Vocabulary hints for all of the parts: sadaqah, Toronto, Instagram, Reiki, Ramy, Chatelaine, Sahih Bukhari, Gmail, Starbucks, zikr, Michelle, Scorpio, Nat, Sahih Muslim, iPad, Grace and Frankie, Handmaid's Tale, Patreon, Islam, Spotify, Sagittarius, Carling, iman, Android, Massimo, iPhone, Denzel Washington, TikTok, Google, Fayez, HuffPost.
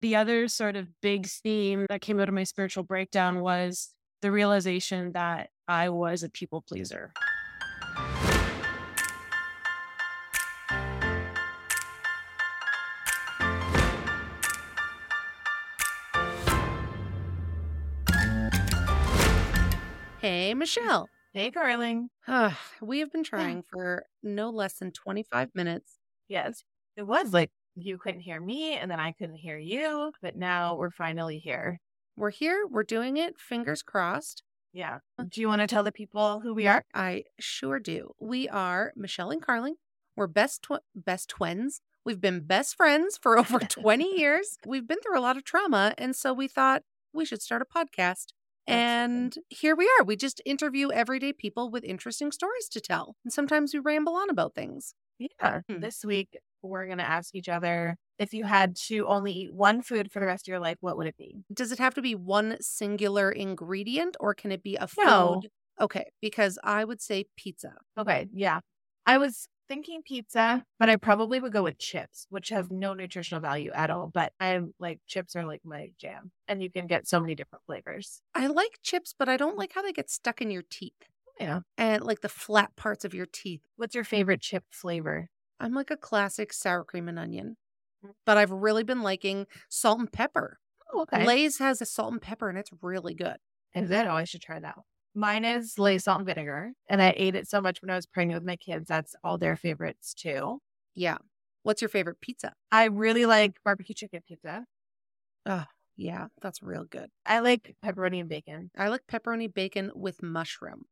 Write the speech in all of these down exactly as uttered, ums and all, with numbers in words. The other sort of big theme that came out of my spiritual breakdown was the realization that I was a people pleaser. Hey, Michelle. Hey, Carling. Uh, we have been trying for no less than twenty-five minutes. Yes, it was like you couldn't hear me and then I couldn't hear you, but now we're finally here. We're here. We're doing it. Fingers crossed. Yeah. Do you want to tell the people who we are? I sure do. We are Michelle and Carling. We're best tw- best twins. We've been best friends for over twenty years. We've been through a lot of trauma, and so we thought we should start a podcast. And here we are. We just interview everyday people with interesting stories to tell. And sometimes we ramble on about things. Yeah. Mm-hmm. This week, we're going to ask each other, if you had to only eat one food for the rest of your life, what would it be? Does it have to be one singular ingredient or can it be a food? No. Okay. Because I would say pizza. Okay. Yeah. I was thinking pizza, but I probably would go with chips, which have no nutritional value at all. But I'm like, chips are like my jam, and you can get so many different flavors. I like chips, but I don't like how they get stuck in your teeth. Yeah. And like the flat parts of your teeth. What's your favorite chip flavor? I'm like a classic sour cream and onion, but I've really been liking salt and pepper. Oh, okay. Lay's has a salt and pepper, and it's really good. Is it? Oh, I should try that one. Mine is Lay's salt and vinegar, and I ate it so much when I was pregnant with my kids. That's all their favorites, too. Yeah. What's your favorite pizza? I really like barbecue chicken pizza. Oh, yeah. That's real good. I like pepperoni and bacon. I like pepperoni bacon with mushroom.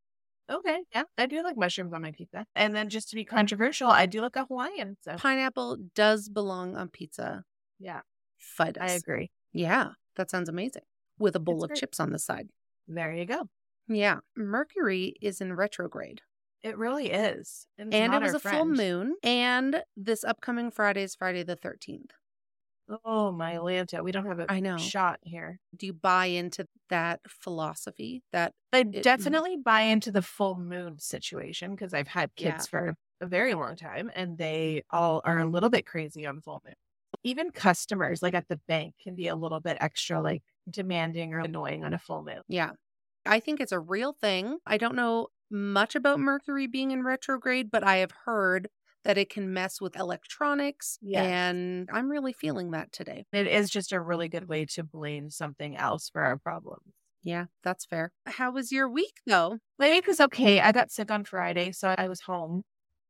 Okay. Yeah. I do like mushrooms on my pizza. And then just to be controversial, I do like a Hawaiian. So. Pineapple does belong on pizza. Yeah. F U D S. I agree. Yeah. That sounds amazing. With a bowl it's of great. Chips on the side. There you go. Yeah. Mercury is in retrograde. It really is. It's and it was a friend. Full moon. And this upcoming Friday is Friday the thirteenth. Oh, my Lanta. We don't have a I know. Shot here. Do you buy into that philosophy? That I it, definitely buy into the full moon situation because I've had kids yeah. for a very long time and they all are a little bit crazy on full moon. Even customers like at the bank can be a little bit extra like demanding or annoying on a full moon. Yeah. I think it's a real thing. I don't know much about Mercury being in retrograde, but I have heard that it can mess with electronics. Yes. And I'm really feeling that today. It is just a really good way to blame something else for our problems. Yeah, that's fair. How was your week though? My week was okay. I got sick on Friday, so I was home.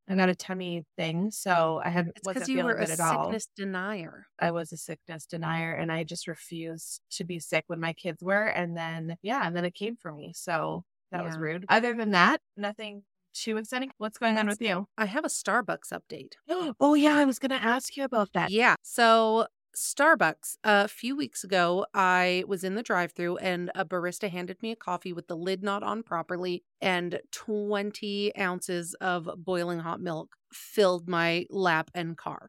I got a tummy thing, so I had, it's wasn't feeling good at all. Because you were a sickness denier. I was a sickness denier, and I just refused to be sick when my kids were. And then, yeah, and then it came for me. So that yeah. was rude. Other than that, nothing too exciting. What's going on with you? I have a Starbucks update. Oh, yeah. I was going to ask you about that. Yeah. So Starbucks, a few weeks ago, I was in the drive-thru and a barista handed me a coffee with the lid not on properly and twenty ounces of boiling hot milk filled my lap and car.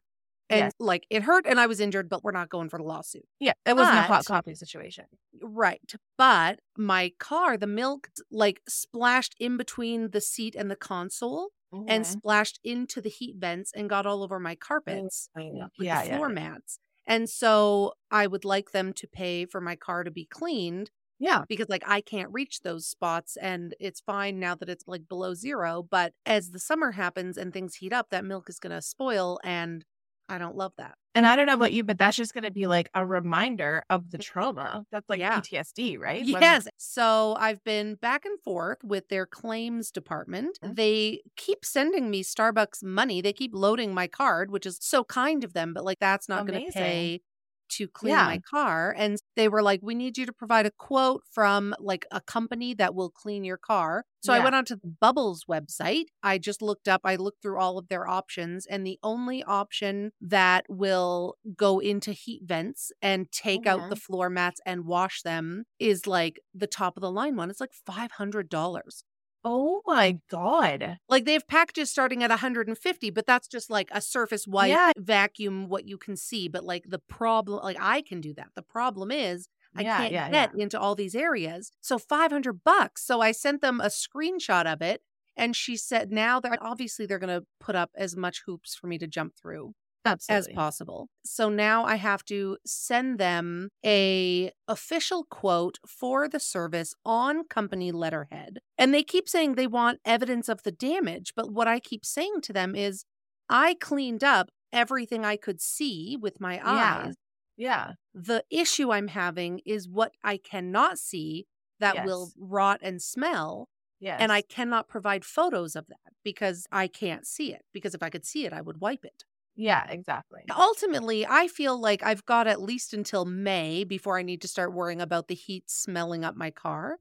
And yes. like it hurt and I was injured, but we're not going for the lawsuit. Yeah. It wasn't but, a hot coffee situation. Right. But my car, the milk like splashed in between the seat and the console mm-hmm. and splashed into the heat vents and got all over my carpets. Mm-hmm. Like yeah, the floor yeah. mats. And so I would like them to pay for my car to be cleaned. Yeah. Because like I can't reach those spots and it's fine now that it's like below zero. But as the summer happens and things heat up, that milk is going to spoil and I don't love that. And I don't know about you, but that's just going to be like a reminder of the trauma. That's like yeah. P T S D, right? Yes. When- so I've been back and forth with their claims department. Mm-hmm. They keep sending me Starbucks money. They keep loading my card, which is so kind of them, but like that's not going to pay to clean yeah. my car. And they were like, we need you to provide a quote from like a company that will clean your car. So yeah. I went onto the Bubbles website. I just looked up, I looked through all of their options, and the only option that will go into heat vents and take okay. out the floor mats and wash them is like the top of the line one. It's like five hundred dollars. Oh my God. Like they have packages starting at one hundred fifty, but that's just like a surface wipe, yeah. vacuum, what you can see. But like the problem, like I can do that. The problem is I yeah, can't yeah, get yeah. into all these areas. So five hundred bucks. So I sent them a screenshot of it. And she said, now they're obviously they're going to put up as much hoops for me to jump through. Absolutely. As possible. So now I have to send them a official quote for the service on company letterhead. And they keep saying they want evidence of the damage. But what I keep saying to them is I cleaned up everything I could see with my eyes. Yeah. yeah. The issue I'm having is what I cannot see that yes. will rot and smell. Yes. And I cannot provide photos of that because I can't see it. Because if I could see it, I would wipe it. Yeah, exactly. Ultimately, I feel like I've got at least until May before I need to start worrying about the heat smelling up my car.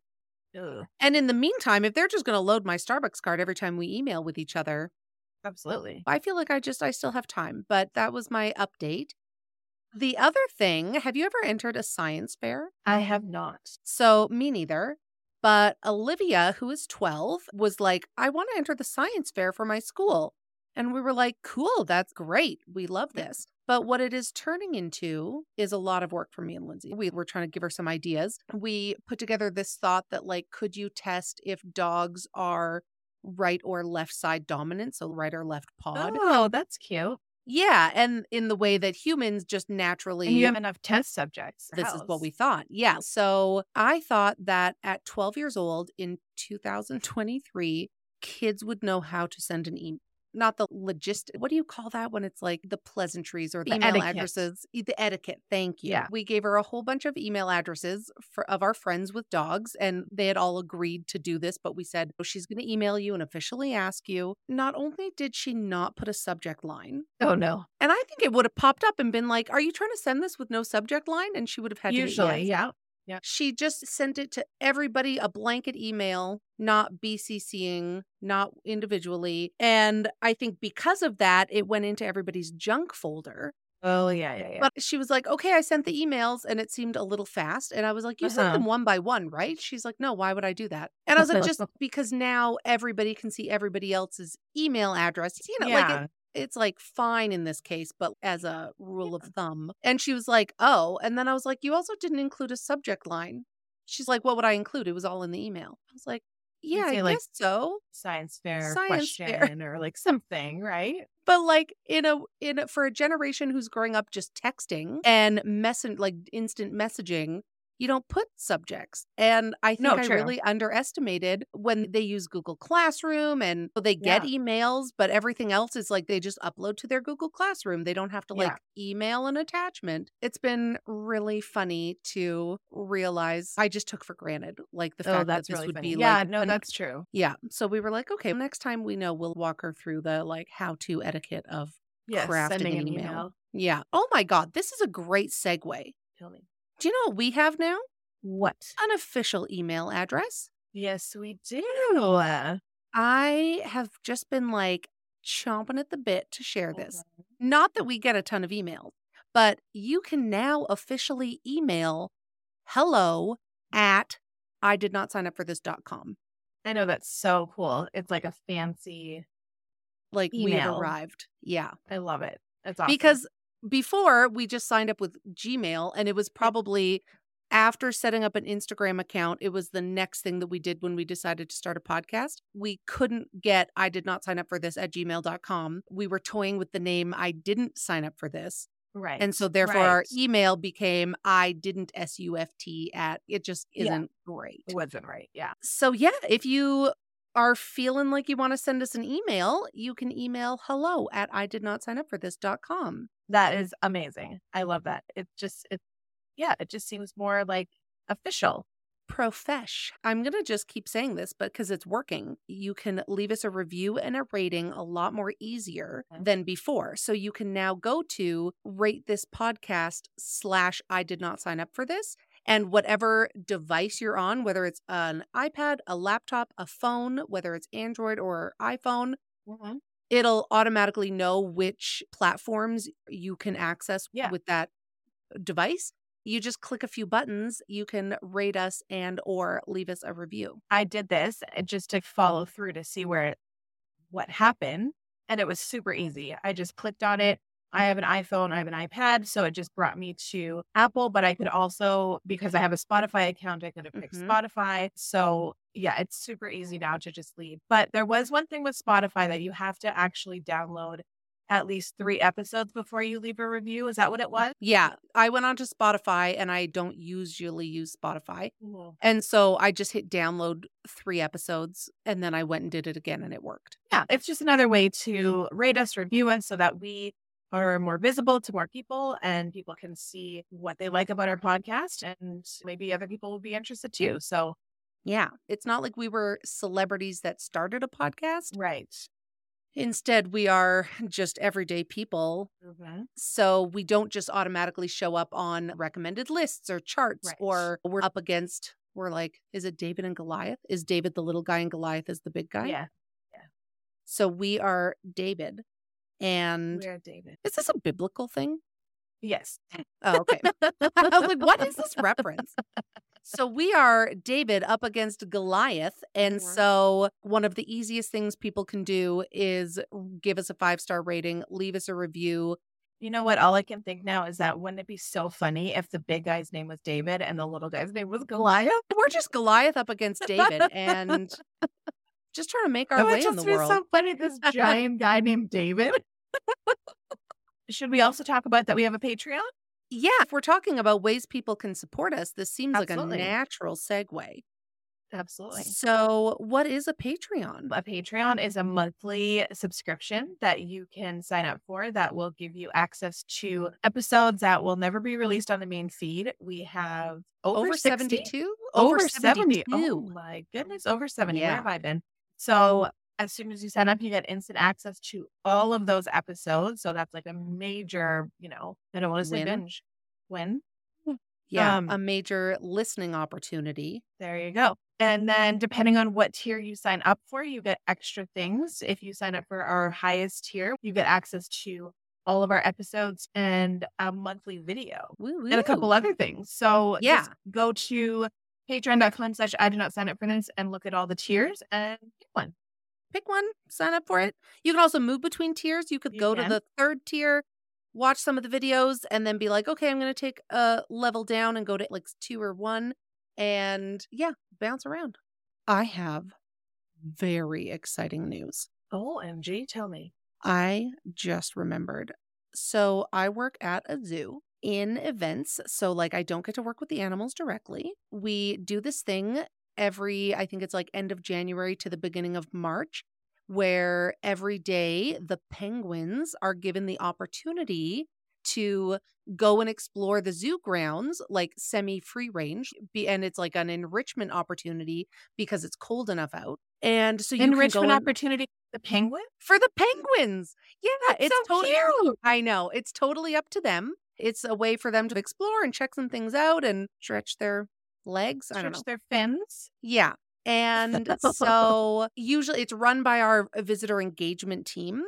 Ugh. And in the meantime, if they're just going to load my Starbucks card every time we email with each other. Absolutely. I feel like I just, I still have time. But that was my update. The other thing, have you ever entered a science fair? I have not. So me neither. But Olivia, who is twelve, was like, I want to enter the science fair for my school. And we were like, cool, that's great. We love this. But what it is turning into is a lot of work for me and Lindsay. We were trying to give her some ideas. We put together this thought that, like, could you test if dogs are right or left side dominant? So right or left pawed. Oh, that's cute. Yeah. And in the way that humans just naturally. And you have enough test subjects. This is what we thought. Yeah. So I thought that at twelve years old in two thousand twenty-three, kids would know how to send an email. Not the logist. What do you call that when it's like the pleasantries or the, the email etiquette. addresses? The etiquette. Thank you. Yeah. We gave her a whole bunch of email addresses for, of our friends with dogs, and they had all agreed to do this. But we said, oh, she's going to email you and officially ask you. Not only did she not put a subject line. Oh, no. And I think it would have popped up and been like, are you trying to send this with no subject line? And she would have had to. Usually, yeah. Yeah. She just sent it to everybody, a blanket email, not B C C ing, not individually. And I think because of that, it went into everybody's junk folder. Oh, yeah, yeah, yeah. But she was like, okay, I sent the emails, and it seemed a little fast. And I was like, you uh-huh. sent them one by one, right? She's like, no, why would I do that? And I was like, just because now everybody can see everybody else's email address. You know, yeah. like it, it's like fine in this case, but as a rule of thumb. And she was like, oh. And then I was like, you also didn't include a subject line. She's like, what would I include? It was all in the email. I was like, yeah, I guess like, so. Science fair science question fair. Or like something, right? But like in a in a, for a generation who's growing up just texting and mess like instant messaging, you don't put subjects. And I think no, I true. really underestimated when they use Google Classroom and they get yeah. emails, but everything else is like they just upload to their Google Classroom. They don't have to like yeah. email an attachment. It's been really funny to realize I just took for granted like the fact oh, that's that this really would funny. be yeah, like. Yeah, no, an, that's true. Yeah. So we were like, okay, next time we know we'll walk her through the like how-to etiquette of yes, crafting sending an email. email. Yeah. Oh my God, this is a great segue. Tell me. Do you know what we have now? What? An official email address. Yes, we do. I have just been like chomping at the bit to share this. Okay. Not that we get a ton of emails, but you can now officially email hello at I did not sign up for this dot com. I know, that's so cool. It's like a fancy like email. We have arrived. Yeah. I love it. That's awesome. Because before, we just signed up with Gmail, and it was probably after setting up an Instagram account, it was the next thing that we did when we decided to start a podcast. We couldn't get I did not sign up for this at gmail dot com. We were toying with the name I didn't sign up for this. Right. And so therefore right. our email became I didn't S U F T at. It just isn't yeah. great. It wasn't right. Yeah. So yeah, if you are feeling like you want to send us an email, you can email hello at I did not sign up for this dot com. That is amazing. I love that. It just, it, yeah, it just seems more like official. Profesh. I'm going to just keep saying this, but because it's working, you can leave us a review and a rating a lot more easier than before. So you can now go to rate this podcast slash I did not sign up for this. And whatever device you're on, whether it's an iPad, a laptop, a phone, whether it's Android or iPhone, mm-hmm. it'll automatically know which platforms you can access yeah. with that device. You just click a few buttons. You can rate us and or leave us a review. I did this just to follow through to see where what happened. And it was super easy. I just clicked on it. I have an iPhone. I have an iPad. So it just brought me to Apple. But I could also, because I have a Spotify account, I could have picked mm-hmm. Spotify. So yeah, it's super easy now to just leave. But there was one thing with Spotify that you have to actually download at least three episodes before you leave a review. Is that what it was? Yeah. I went on to Spotify and I don't usually use Spotify. Mm-hmm. And so I just hit download three episodes and then I went and did it again and it worked. Yeah. It's just another way to rate us, review us so that we are more visible to more people and people can see what they like about our podcast and maybe other people will be interested too. So yeah, it's not like we were celebrities that started a podcast. Right. Instead, we are just everyday people. Mm-hmm. So we don't just automatically show up on recommended lists or charts right. or we're up against, we're like, is it David and Goliath? Is David the little guy and Goliath is the big guy? Yeah. yeah. So we are David. And we are David. Is this a biblical thing? Yes. Oh, okay. I was like, what is this reference? So we are David up against Goliath. And so one of the easiest things people can do is give us a five-star rating, leave us a review. You know what? All I can think now is that wouldn't it be so funny if the big guy's name was David and the little guy's name was Goliath? We're just Goliath up against David and just trying to make our oh, way in the world. It's so funny, this giant guy named David. Should we also talk about that we have a Patreon? Yeah, if we're talking about ways people can support us, this seems Absolutely. Like a natural segue. Absolutely. So what is a Patreon? A Patreon is a monthly subscription that you can sign up for that will give you access to episodes that will never be released on the main feed. We have over, over seventy-two? Over, over seventy. seventy-two. Oh my goodness, over seventy. Yeah. Where have I been? So as soon as you sign up, you get instant access to all of those episodes. So that's like a major, you know, I don't want to say binge. Win. Yeah. Um, a major listening opportunity. There you go. And then depending on what tier you sign up for, you get extra things. If you sign up for our highest tier, you get access to all of our episodes and a monthly video woo-woo. And a couple other things. So yeah, just go to patreon.com slash I did not sign up for this and look at all the tiers and pick one. Pick one, sign up for it. You can also move between tiers. You could you go can. to the third tier, watch some of the videos, and then be like, okay, I'm going to take a level down and go to like two or one and yeah, bounce around. I have very exciting news. O M G, tell me. I just remembered. So I work at a zoo in events. So like I don't get to work with the animals directly. We do this thing every, I think it's like end of January to the beginning of March, where every day the penguins are given the opportunity to go and explore the zoo grounds, like semi-free range. And it's like an enrichment opportunity because it's cold enough out. And so you enrichment can go and, opportunity for the penguin? For the penguins. Yeah, That's it's so totally, cute. I know. It's totally up to them. It's a way for them to explore and check some things out and stretch their legs. Stretch I don't know. Their fins. Yeah. And so usually it's run by our visitor engagement team,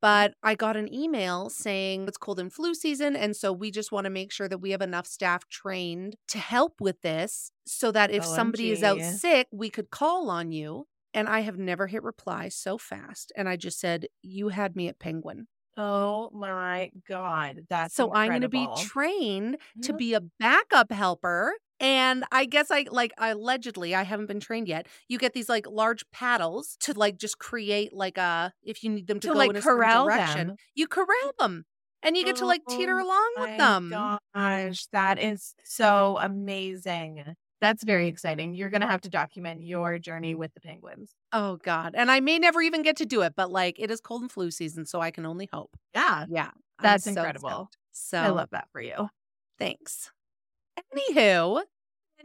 but I got an email saying it's cold and flu season. And so we just want to make sure that we have enough staff trained to help with this so that if O M G. Somebody is out sick, we could call on you. And I have never hit reply so fast. And I just said, you had me at penguin. Oh my God. That's so incredible. I'm going to be trained to be a backup helper. And I guess I like I allegedly, I haven't been trained yet. You get these like large paddles to like just create like a, if you need them to, to go like, in a corral certain direction, them. You corral them and you get oh, to like teeter along my with them. Gosh, that is so amazing. That's very exciting. You're going to have to document your journey with the penguins. Oh, God. And I may never even get to do it, but like it is cold and flu season, so I can only hope. Yeah. Yeah. That's I'm incredible. So, so I love that for you. Thanks. Anywho,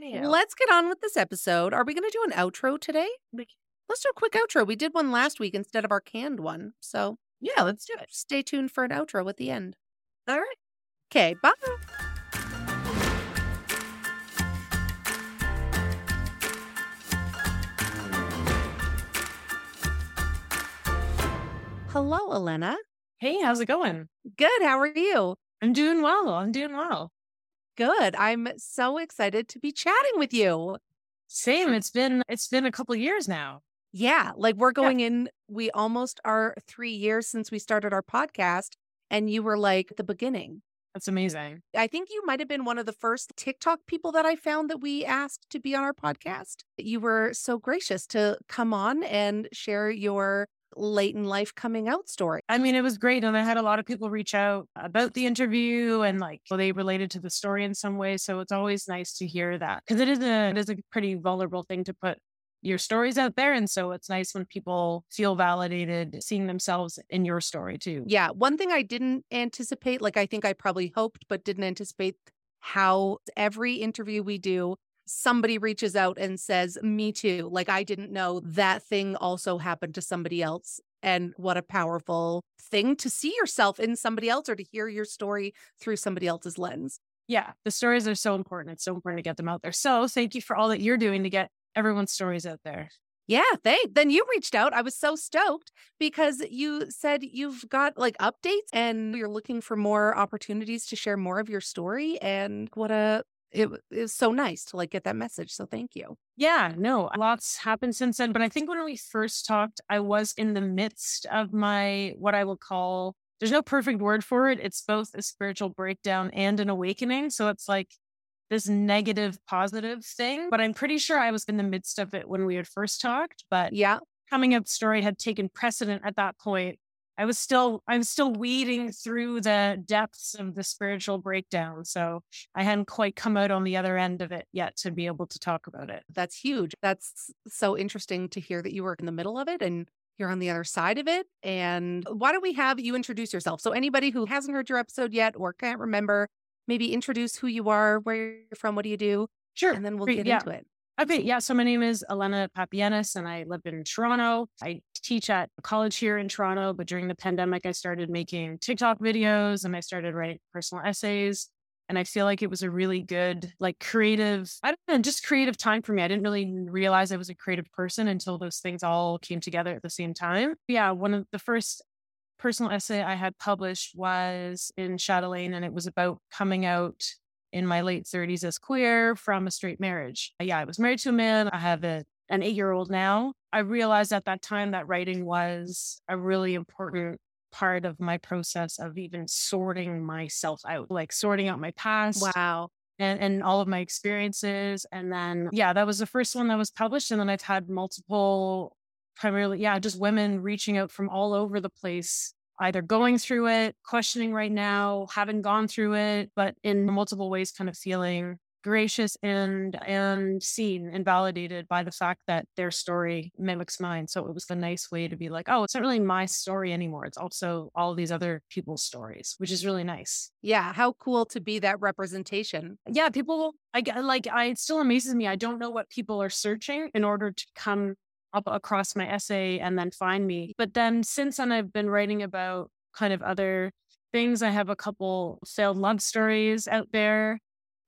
Anyhow. Let's get on with this episode. Are we going to do an outro today? Let's do a quick outro. We did one last week instead of our canned one. So yeah, let's do it. Stay tuned for an outro at the end. All right. Okay, bye. Hello, Elena. Hey, how's it going? Good. How are you? I'm doing well. I'm doing well. Good. I'm so excited to be chatting with you. Same. It's been it's been a couple of years now. Yeah. Like we're going yeah. in, we almost are three years since we started our podcast, and you were like the beginning. That's amazing. I think you might have been one of the first TikTok people that I found that we asked to be on our podcast. You were so gracious to come on and share your late in life coming out story. I mean, it was great. And I had a lot of people reach out about the interview and like well, they related to the story in some way. So it's always nice to hear that because it is a, it is a pretty vulnerable thing to put your stories out there. And so it's nice when people feel validated seeing themselves in your story too. Yeah. One thing I didn't anticipate, like I think I probably hoped, but didn't anticipate how every interview we do, somebody reaches out and says, me too. Like, I didn't know that thing also happened to somebody else. And what a powerful thing to see yourself in somebody else or to hear your story through somebody else's lens. Yeah, the stories are so important. It's so important to get them out there. So thank you for all that you're doing to get everyone's stories out there. Yeah, thanks. Then you reached out. I was so stoked because you said you've got like updates and you're looking for more opportunities to share more of your story. And what a It, it was so nice to like get that message. So thank you. Yeah, no, lots happened since then. But I think when we first talked, I was in the midst of my, what I will call, there's no perfect word for it. It's both a spiritual breakdown and an awakening. So it's like this negative, positive thing. But I'm pretty sure I was in the midst of it when we had first talked. But yeah, coming up story had taken precedent at that point. I was still, I'm still weeding through the depths of the spiritual breakdown. So I hadn't quite come out on the other end of it yet to be able to talk about it. That's huge. That's so interesting to hear that you were in the middle of it and you're on the other side of it. And why don't we have you introduce yourself? So anybody who hasn't heard your episode yet or can't remember, maybe introduce who you are, where you're from, what do you do? Sure. And then we'll get yeah. into it. Okay, yeah. So my name is Elena Papienis and I live in Toronto. I teach at a college here in Toronto, but during the pandemic, I started making TikTok videos and I started writing personal essays. And I feel like it was a really good, like creative, I don't know, just creative time for me. I didn't really realize I was a creative person until those things all came together at the same time. Yeah, one of the first personal essay I had published was in Chatelaine and it was about coming out in my late thirties as queer from a straight marriage. Yeah, I was married to a man. I have a, an eight-year-old now. I realized at that time that writing was a really important part of my process of even sorting myself out, like sorting out my past. Wow. And, and all of my experiences. And then, yeah, that was the first one that was published. And then I've had multiple, primarily, yeah, just women reaching out from all over the place, either going through it, questioning right now, haven't gone through it, but in multiple ways kind of feeling gracious and and seen and validated by the fact that their story mimics mine. So it was a nice way to be like, oh, it's not really my story anymore. It's also all these other people's stories, which is really nice. Yeah. How cool to be that representation. Yeah. People, I, like, I, it still amazes me. I don't know what people are searching in order to come up across my essay and then find me. But then since then, I've been writing about kind of other things. I have a couple failed love stories out there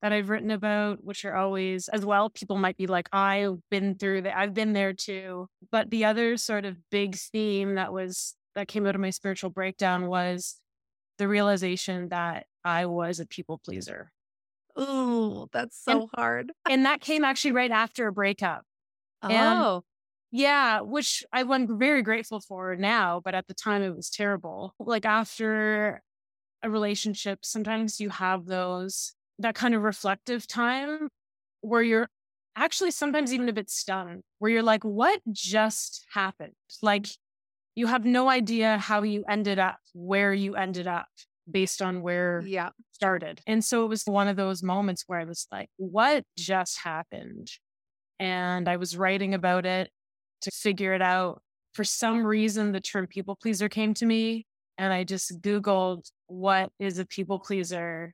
that I've written about, which are always, as well, people might be like, I've been through that. I've been there too. But the other sort of big theme that was, that came out of my spiritual breakdown was the realization that I was a people pleaser. Oh, that's so and, hard. And that came actually right after a breakup. Oh. And yeah, which I'm very grateful for now, but at the time it was terrible. Like after a relationship, sometimes you have those, that kind of reflective time where you're actually sometimes even a bit stunned, where you're like, what just happened? Like you have no idea how you ended up, where you ended up based on where yeah. you started. And so it was one of those moments where I was like, what just happened? And I was writing about it to figure it out. For some reason, the term people pleaser came to me and I just Googled what is a people pleaser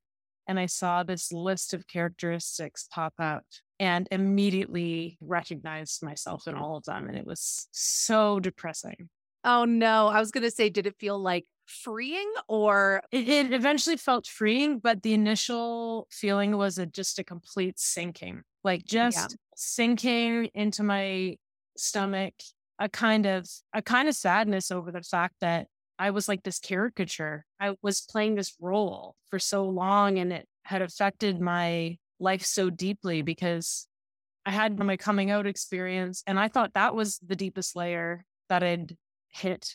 and I saw this list of characteristics pop out and immediately recognized myself in all of them. And it was so depressing. Oh, no. I was going to say, did it feel like freeing or? It, it eventually felt freeing, but the initial feeling was a, just a complete sinking, like just yeah. sinking into my stomach, a kind of a kind of sadness over the fact that I was like this caricature. I was playing this role for so long, and it had affected my life so deeply because I had my coming out experience, and I thought that was the deepest layer that I'd hit.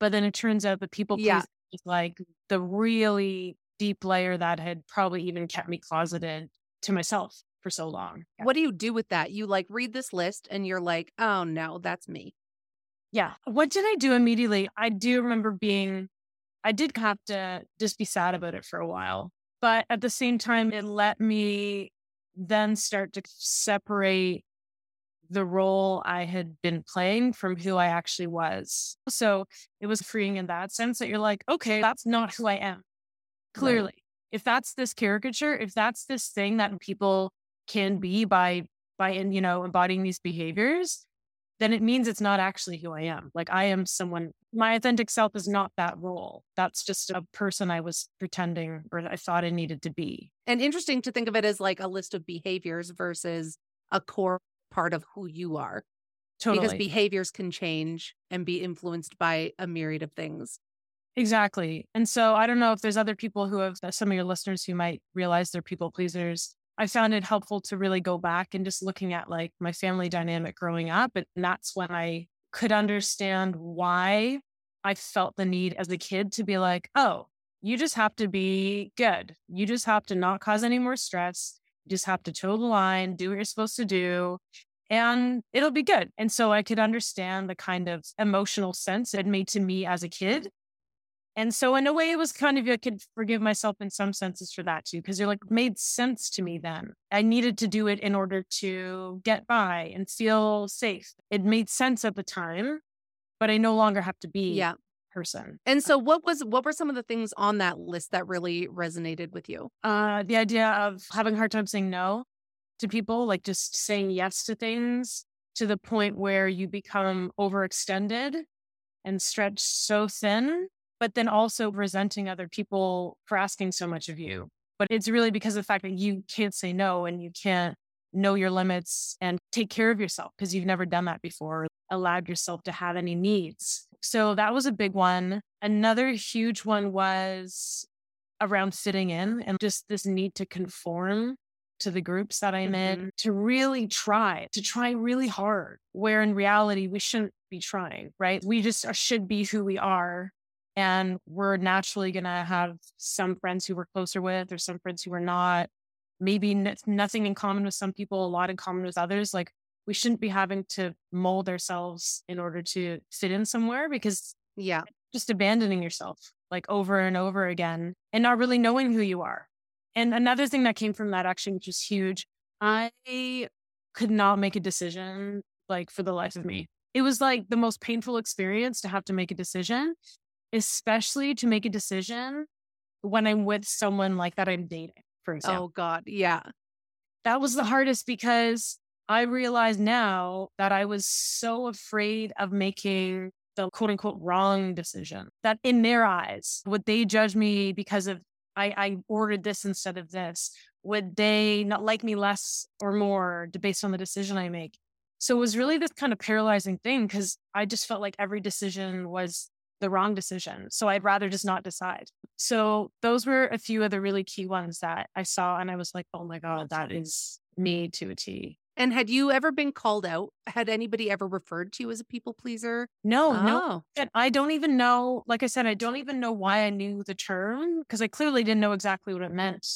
But then it turns out that people pleasing yeah. is like the really deep layer that had probably even kept me closeted to myself for so long. Yeah. What do you do with that? You like read this list and you're like, oh no, that's me. Yeah. What did I do immediately? I do remember being, I did have to just be sad about it for a while. But at the same time, it let me then start to separate the role I had been playing from who I actually was. So it was freeing in that sense that you're like, okay, that's not who I am. Clearly, right. If that's this caricature, if that's this thing that people can be by, by, you know, embodying these behaviors, then it means it's not actually who I am. Like I am someone, my authentic self is not that role. That's just a person I was pretending or I thought I needed to be. And interesting to think of it as like a list of behaviors versus a core part of who you are. Totally. Because behaviors can change and be influenced by a myriad of things. Exactly. And so I don't know if there's other people who have, some of your listeners who might realize they're people pleasers. I found it helpful to really go back and just looking at like my family dynamic growing up. And that's when I could understand why I felt the need as a kid to be like, oh, you just have to be good. You just have to not cause any more stress. You just have to toe the line, do what you're supposed to do, and it'll be good. And so I could understand the kind of emotional sense it made to me as a kid. And so in a way, it was kind of, I could forgive myself in some senses for that too, because you're like, made sense to me then. I needed to do it in order to get by and feel safe. It made sense at the time, but I no longer have to be yeah. person. And so what was what were some of the things on that list that really resonated with you? Uh, the idea of having a hard time saying no to people, like just saying yes to things to the point where you become overextended and stretched so thin, but then also resenting other people for asking so much of you. But it's really because of the fact that you can't say no and you can't know your limits and take care of yourself because you've never done that before, allowed yourself to have any needs. So that was a big one. Another huge one was around fitting in and just this need to conform to the groups that I'm mm-hmm. in, to really try, to try really hard, where in reality, we shouldn't be trying, right? We just should be who we are. And we're naturally going to have some friends who we're closer with or some friends who we're not. Maybe n- nothing in common with some people, a lot in common with others. Like we shouldn't be having to mold ourselves in order to fit in somewhere because yeah, just abandoning yourself like over and over again and not really knowing who you are. And another thing that came from that actually, which was huge, I could not make a decision like for the life of me. It was like the most painful experience to have to make a decision, especially to make a decision when I'm with someone like that I'm dating. For example. Oh, God. Yeah. That was the hardest because I realized now that I was so afraid of making the quote unquote wrong decision that in their eyes, would they judge me because of I, I ordered this instead of this? Would they not like me less or more based on the decision I make? So it was really this kind of paralyzing thing because I just felt like every decision was the wrong decision. So I'd rather just not decide. So those were a few of the really key ones that I saw. And I was like, oh my God, that is me to a T. And had you ever been called out? Had anybody ever referred to you as a people pleaser? No, oh. no. And I don't even know, like I said, I don't even know why I knew the term because I clearly didn't know exactly what it meant.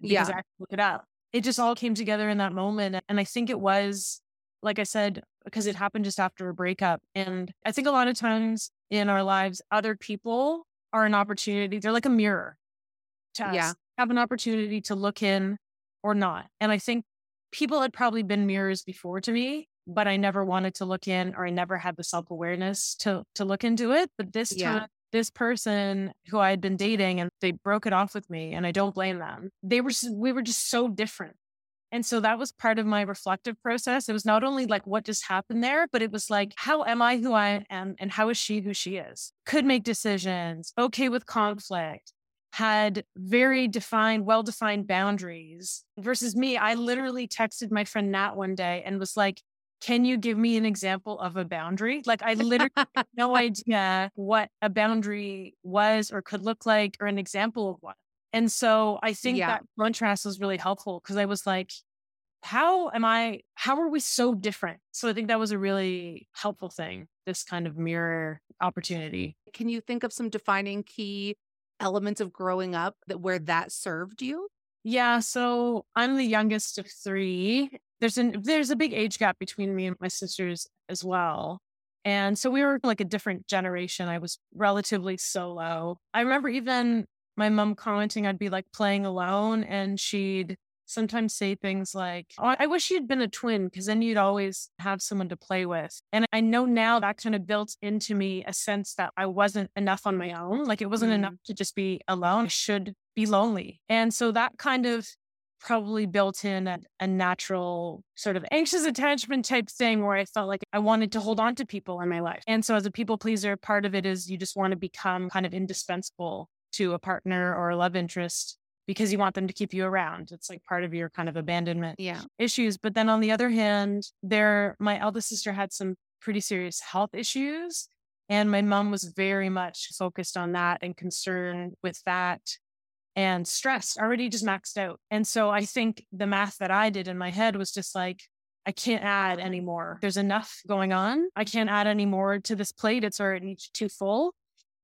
Yeah. I looked it up. It just all came together in that moment. And I think it was, like I said, because it happened just after a breakup. And I think a lot of times in our lives, other people are an opportunity. They're like a mirror to us. Yeah. Have an opportunity to look in or not. And I think people had probably been mirrors before to me, but I never wanted to look in or I never had the self-awareness to to look into it. But this yeah. time this person who I had been dating, and they broke it off with me, and I don't blame them. They were just, we were just so different. And so that was part of my reflective process. It was not only like what just happened there, but it was like, how am I who I am and how is she who she is? Could make decisions, okay with conflict, had very defined, well-defined boundaries versus me. I literally texted my friend Nat one day and was like, can you give me an example of a boundary? Like I literally had no idea what a boundary was or could look like or an example of one. And so I think yeah. that contrast was really helpful because I was like, how am I, how are we so different? So I think that was a really helpful thing, this kind of mirror opportunity. Can you think of some defining key elements of growing up that where that served you? Yeah. So I'm the youngest of three. There's an, there's a big age gap between me and my sisters as well. And so we were like a different generation. I was relatively solo. I remember even my mom commenting I'd be like playing alone, and she'd sometimes say things like, oh, I wish you'd been a twin because then you'd always have someone to play with. And I know now that kind of built into me a sense that I wasn't enough on my own. Like it wasn't mm. enough to just be alone. I should be lonely. And so that kind of probably built in a, a natural sort of anxious attachment type thing where I felt like I wanted to hold on to people in my life. And so as a people pleaser, part of it is you just want to become kind of indispensable to a partner or a love interest because you want them to keep you around. It's like part of your kind of abandonment yeah. issues. But then on the other hand, there, my eldest sister had some pretty serious health issues. And my mom was very much focused on that and concerned with that and stressed, already just maxed out. And so I think the math that I did in my head was just like, I can't add anymore. There's enough going on. I can't add any more to this plate. It's already too full.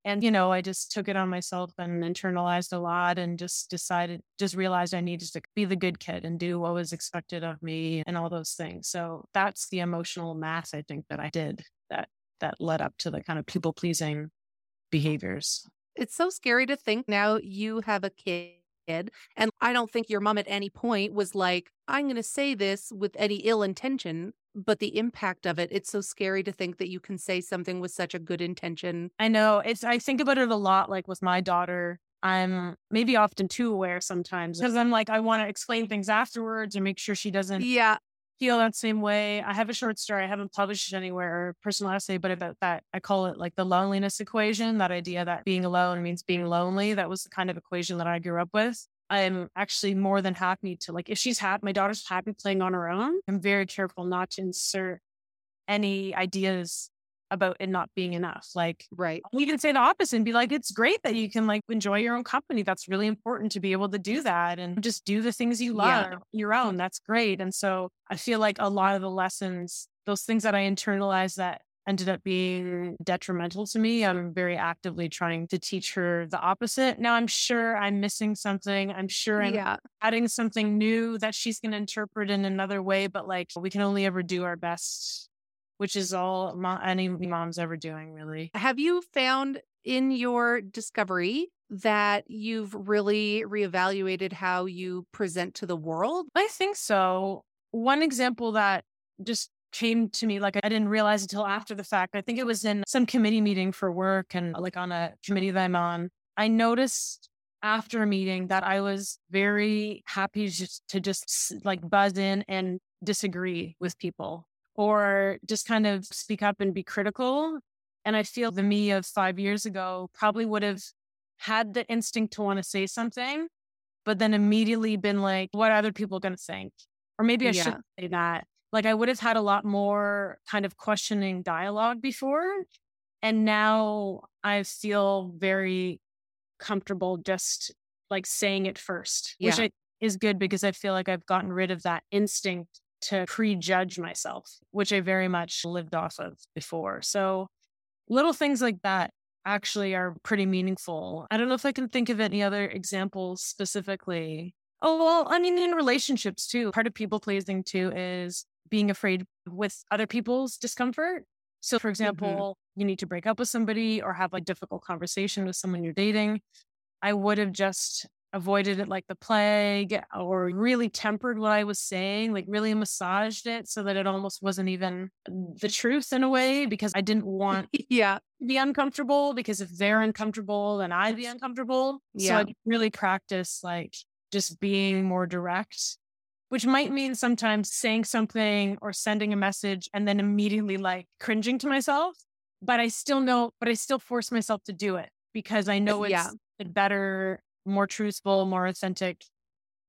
And, you know, I just took it on myself and internalized a lot and just decided, just realized I needed to be the good kid and do what was expected of me and all those things. So that's the emotional math, I think, that I did that that led up to the kind of people pleasing behaviors. It's so scary to think now you have a kid. And I don't think your mom at any point was like, I'm going to say this with any ill intention, but the impact of it, it's so scary to think that you can say something with such a good intention. I know. It's, I think about it a lot, like with my daughter. I'm maybe often too aware sometimes because I'm like, I want to explain things afterwards and make sure she doesn't yeah. feel that same way. I have a short story. I haven't published it anywhere, personal essay, but about that, I call it like the loneliness equation, that idea that being alone means being lonely. That was the kind of equation that I grew up with. I'm actually more than happy to, like, if she's happy, my daughter's happy playing on her own, I'm very careful not to insert any ideas about it not being enough. Like, right. You can say the opposite and be like, it's great that you can like enjoy your own company. That's really important to be able to do that and just do the things you love yeah. your own. That's great. And so I feel like a lot of the lessons, those things that I internalized that ended up being detrimental to me, I'm very actively trying to teach her the opposite. Now I'm sure I'm missing something. I'm sure I'm yeah. adding something new that she's going to interpret in another way, but like we can only ever do our best, which is all mo- any mom's ever doing, really. Have you found in your discovery that you've really reevaluated how you present to the world? I think so. One example that just came to me, like I didn't realize until after the fact, I think it was in some committee meeting for work and like on a committee that I'm on, I noticed after a meeting that I was very happy just to just like buzz in and disagree with people or just kind of speak up and be critical. And I feel the me of five years ago probably would have had the instinct to want to say something, but then immediately been like, what are other people going to think? Or maybe I yeah. shouldn't say that. Like I would have had a lot more kind of questioning dialogue before. And now I feel very comfortable just like saying it first, yeah. which I, is good because I feel like I've gotten rid of that instinct to prejudge myself, which I very much lived off of before. So little things like that actually are pretty meaningful. I don't know if I can think of any other examples specifically. Oh, well, I mean, in relationships too, part of people pleasing too is being afraid with other people's discomfort. So for example, mm-hmm. you need to break up with somebody or have a difficult conversation with someone you're dating. I would have just avoided it like the plague, or really tempered what I was saying, like really massaged it so that it almost wasn't even the truth in a way, because I didn't want yeah. to be uncomfortable, because if they're uncomfortable, then I'd be uncomfortable. Yeah. So I really practice like just being more direct, which might mean sometimes saying something or sending a message and then immediately like cringing to myself. But I still know, but I still force myself to do it because I know it's yeah. a better, more truthful, more authentic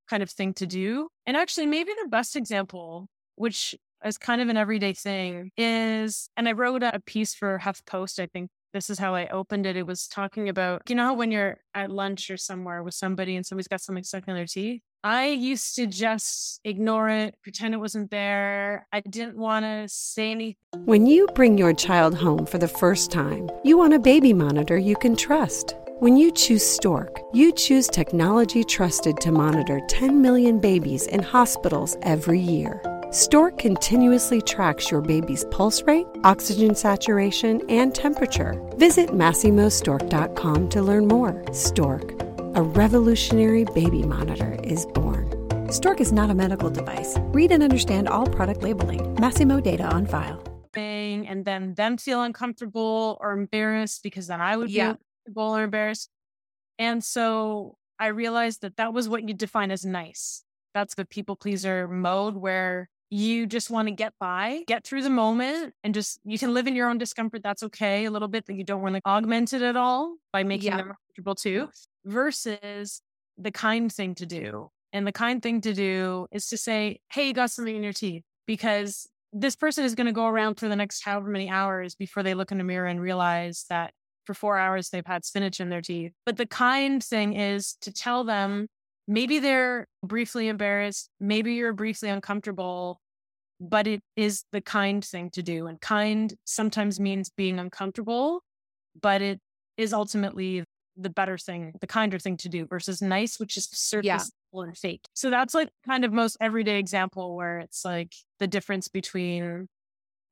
kind of thing to do. And actually, maybe the best example, which is kind of an everyday thing, is, and I wrote a piece for HuffPost, I think this is how I opened it. It was talking about, you know, how when you're at lunch or somewhere with somebody and somebody's got something stuck in their teeth, I used to just ignore it, pretend it wasn't there. I didn't want to say anything. When you bring your child home for the first time, you want a baby monitor you can trust. When you choose Stork, you choose technology trusted to monitor ten million babies in hospitals every year. Stork continuously tracks your baby's pulse rate, oxygen saturation, and temperature. Visit Massimo Stork dot com to learn more. Stork, a revolutionary baby monitor is born. Stork is not a medical device. Read and understand all product labeling. Massimo data on file. And then them feel uncomfortable or embarrassed, because then I would yeah. be uncomfortable or embarrassed. And so I realized that that was what you define as nice. That's the people pleaser mode where you just want to get by, get through the moment, and just, you can live in your own discomfort. That's okay a little bit, but you don't want to augment it at all by making yeah. them comfortable too, versus the kind thing to do. And the kind thing to do is to say, hey, you got something in your teeth, because this person is going to go around for the next however many hours before they look in the mirror and realize that for four hours they've had spinach in their teeth. But the kind thing is to tell them, maybe they're briefly embarrassed, maybe you're briefly uncomfortable, but it is the kind thing to do. And kind sometimes means being uncomfortable, but it is ultimately the better thing, the kinder thing to do, versus nice, which is surface level and fake. So that's like kind of most everyday example where it's like the difference between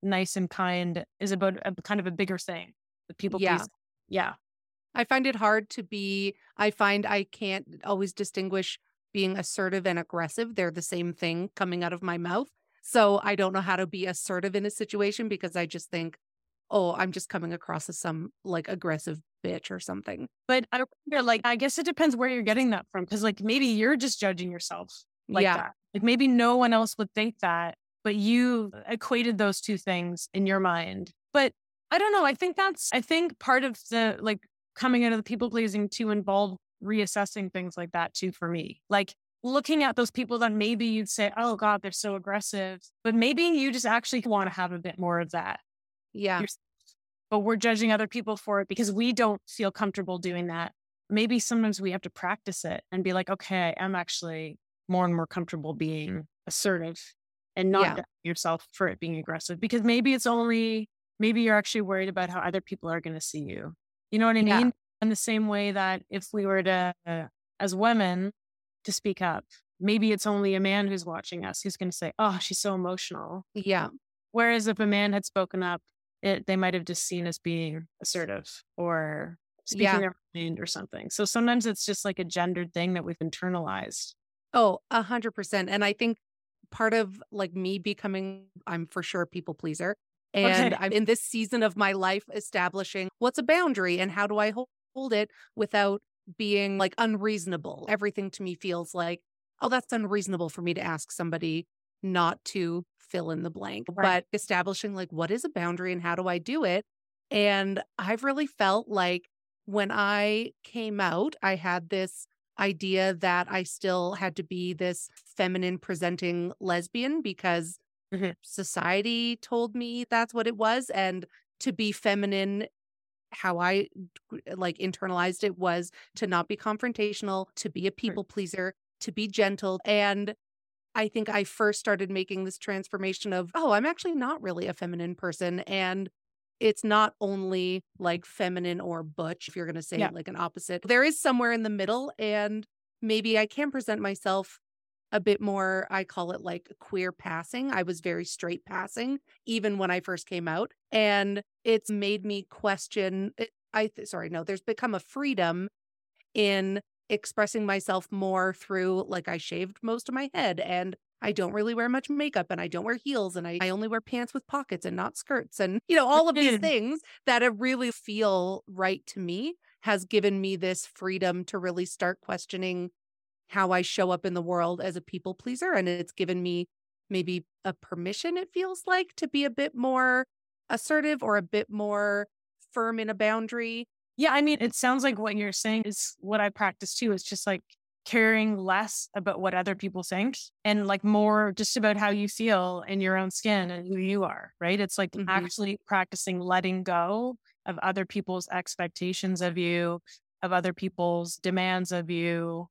nice and kind is about a kind of a bigger thing. The people please. Yeah. Yeah. I find it hard to be, I find I can't always distinguish being assertive and aggressive. They're the same thing coming out of my mouth. So I don't know how to be assertive in a situation, because I just think, oh, I'm just coming across as some like aggressive bitch or something. But I wonder, like, I guess it depends where you're getting that from. Because like, maybe you're just judging yourself like yeah. that. Like maybe no one else would think that, but you equated those two things in your mind. But I don't know. I think that's, I think part of the like, coming out of the people pleasing to involve reassessing things like that too for me. Like looking at those people that maybe you'd say, oh God, they're so aggressive, but maybe you just actually want to have a bit more of that. Yeah. Yourself. But we're judging other people for it because we don't feel comfortable doing that. Maybe sometimes we have to practice it and be like, okay, I'm actually more and more comfortable being mm-hmm. assertive and not yeah. judging yourself for it being aggressive, because maybe it's only, maybe you're actually worried about how other people are going to see you. You know what I mean? Yeah. In the same way that if we were to, uh, as women, to speak up, maybe it's only a man who's watching us who's going to say, oh, she's so emotional. Yeah. Whereas if a man had spoken up, it, they might have just seen us being assertive or speaking yeah. their mind or something. So sometimes it's just like a gendered thing that we've internalized. Oh, a hundred percent. And I think part of like me becoming, I'm for sure a people pleaser. And okay. I'm in this season of my life establishing what's a boundary and how do I hold it without being like unreasonable. Everything to me feels like, oh, that's unreasonable for me to ask somebody not to fill in the blank. Right. But establishing like, what is a boundary and how do I do it? And I've really felt like when I came out, I had this idea that I still had to be this feminine presenting lesbian because mm-hmm. society told me that's what it was. And to be feminine, how I like internalized it was to not be confrontational, to be a people pleaser, to be gentle. And I think I first started making this transformation of, oh, I'm actually not really a feminine person. And it's not only like feminine or butch, if you're going to say yeah. like an opposite. There is somewhere in the middle, and maybe I can present myself a bit more. I call it like queer passing. I was very straight passing, even when I first came out. And it's made me question, I th- sorry, no, there's become a freedom in expressing myself more through, like, I shaved most of my head and I don't really wear much makeup and I don't wear heels and I, I only wear pants with pockets and not skirts and, you know, all of these things that really feel right to me has given me this freedom to really start questioning how I show up in the world as a people pleaser. And it's given me maybe a permission, it feels like, to be a bit more assertive or a bit more firm in a boundary. Yeah, I mean, it sounds like what you're saying is what I practice too. It's just like caring less about what other people think and like more just about how you feel in your own skin and who you are, right? It's like mm-hmm. actually practicing letting go of other people's expectations of you, of other people's demands of you.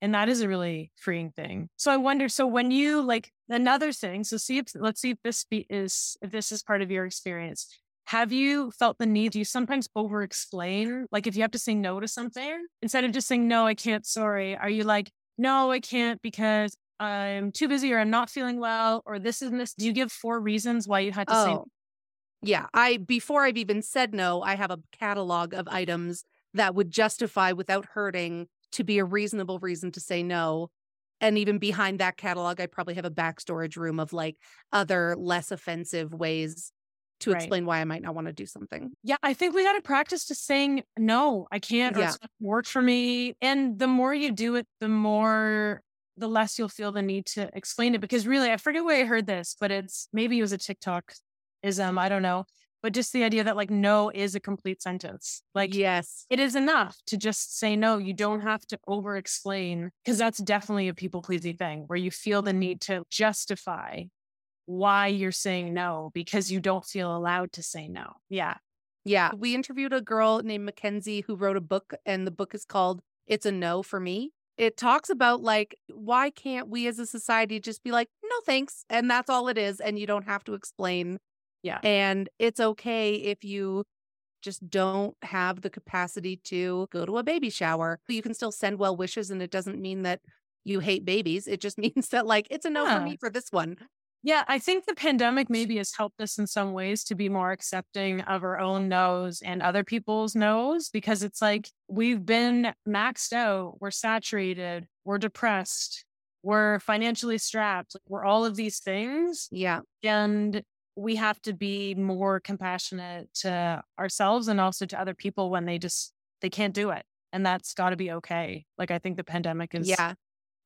And that is a really freeing thing. So I wonder, so when you like another thing, so see if, let's see if this be, is, if this is part of your experience. Have you felt the need? Do you sometimes over explain? Like if you have to say no to something, instead of just saying, no, I can't, sorry, are you like, no, I can't because I'm too busy or I'm not feeling well or this and this? Do you give four reasons why you had to oh, say no? Yeah. I, before I've even said no, I have a catalog of items that would justify without hurting to be a reasonable reason to say no. And even behind that catalog, I probably have a back storage room of like other less offensive ways to right. explain why I might not want to do something. Yeah, I think we got to practice just saying, no, I can't, or yeah. it's not work for me. And the more you do it, the more, the less you'll feel the need to explain it. Because really, I forget where I heard this, but it's, maybe it was a TikTok-ism, I don't know. But just the idea that like, no is a complete sentence. Like, yes, it is enough to just say no. You don't have to over explain, because that's definitely a people pleasing thing where you feel the need to justify why you're saying no because you don't feel allowed to say no. Yeah. Yeah. We interviewed a girl named Mackenzie who wrote a book, and the book is called It's a No for Me. It talks about like, why can't we as a society just be like, no, thanks. And that's all it is. And you don't have to explain. Yeah. And it's okay if you just don't have the capacity to go to a baby shower. You can still send well wishes, and it doesn't mean that you hate babies. It just means that like, it's a no yeah. for me for this one. Yeah, I think the pandemic maybe has helped us in some ways to be more accepting of our own no's and other people's no's, because it's like we've been maxed out, we're saturated, we're depressed, we're financially strapped, like we're all of these things. Yeah. And we have to be more compassionate to ourselves and also to other people when they just, they can't do it. And that's got to be okay. Like I think the pandemic has yeah.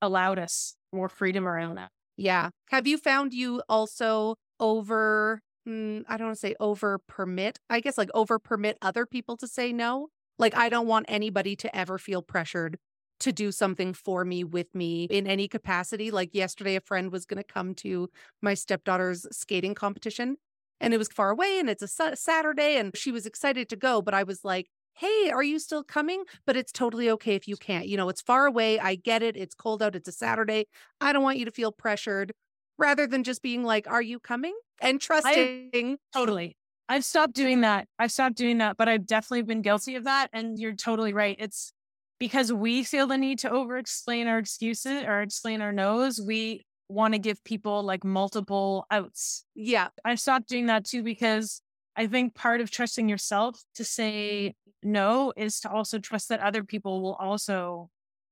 allowed us more freedom around that. Yeah. Have you found you also over, mm, I don't want to say over permit, I guess like over permit other people to say no? Like I don't want anybody to ever feel pressured to do something for me, with me, in any capacity. Like yesterday, a friend was going to come to my stepdaughter's skating competition and it was far away and it's a su- Saturday and she was excited to go. But I was like, hey, are you still coming? But it's totally okay if you can't. You know, it's far away. I get it. It's cold out. It's a Saturday. I don't want you to feel pressured, rather than just being like, are you coming? And trusting. I, totally. I've stopped doing that. I've stopped doing that, but I've definitely been guilty of that. And you're totally right. It's because we feel the need to over explain our excuses or explain our no's. We want to give people like multiple outs. Yeah. I've stopped doing that too, because I think part of trusting yourself to say no is to also trust that other people will also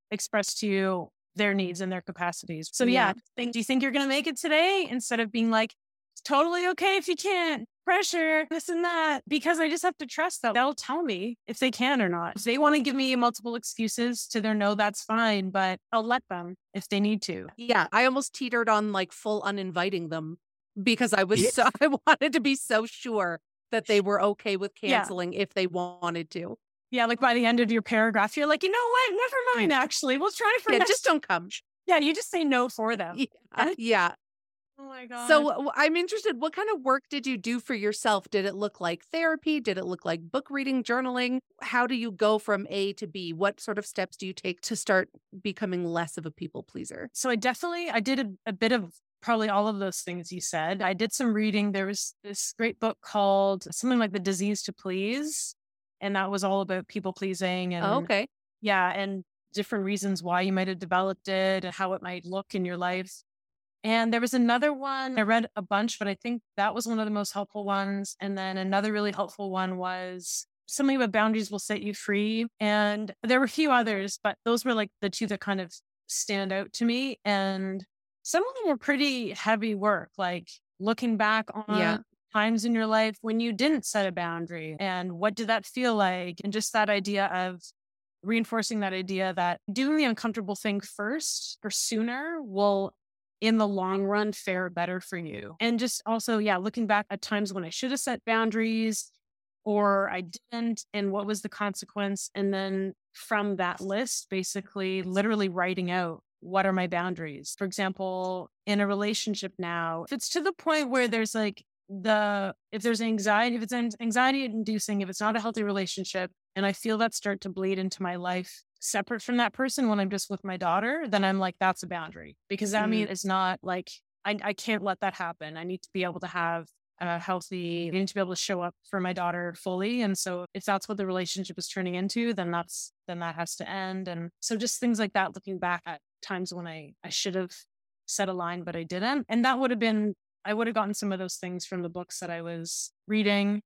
express to you their needs and their capacities. So yeah, yeah think, do you think you're going to make it today? Instead of being like, it's totally okay if you can't, pressure, this and that, because I just have to trust that they'll tell me if they can or not. If they want to give me multiple excuses to their no, that's fine, but I'll let them if they need to. Yeah, I almost teetered on like full uninviting them because I was so, I wanted to be so sure that they were okay with canceling yeah. if they wanted to. Yeah, like by the end of your paragraph, you're like, you know what? Never mind, actually. We'll try for yeah, next. Yeah, just don't come. Yeah, you just say no for them. Yeah. Right? Yeah. Oh my God. So I'm interested, what kind of work did you do for yourself? Did it look like therapy? Did it look like book reading, journaling? How do you go from A to B? What sort of steps do you take to start becoming less of a people pleaser? So I definitely, I did a, a bit of probably all of those things you said. I did some reading. There was this great book called something like The Disease to Please. And that was all about people pleasing. And, oh, okay. Yeah. And different reasons why you might have developed it and how it might look in your life. And there was another one. I read a bunch, but I think that was one of the most helpful ones. And then another really helpful one was Something about boundaries will set you free. And there were a few others, but those were like the two that kind of stand out to me. And some of them were pretty heavy work, like looking back on yeah. times in your life when you didn't set a boundary and what did that feel like? And just that idea of reinforcing that idea that doing the uncomfortable thing first or sooner will in the long run fare better for you. And just also, yeah, looking back at times when I should have set boundaries or I didn't, and what was the consequence? And then from that list, basically literally writing out, what are my boundaries? For example, in a relationship now, if it's to the point where there's like the, if there's anxiety, if it's anxiety inducing, if it's not a healthy relationship, and I feel that start to bleed into my life separate from that person when I'm just with my daughter, then I'm like, that's a boundary. Because that mm. means it's not like, I, I can't let that happen. I need to be able to have Uh, healthy, I need to be able to show up for my daughter fully. And so if that's what the relationship is turning into, then that's, then that has to end. And so just things like that, looking back at times when I, I should have set a line, but I didn't. And that would have been, I would have gotten some of those things from the books that I was reading.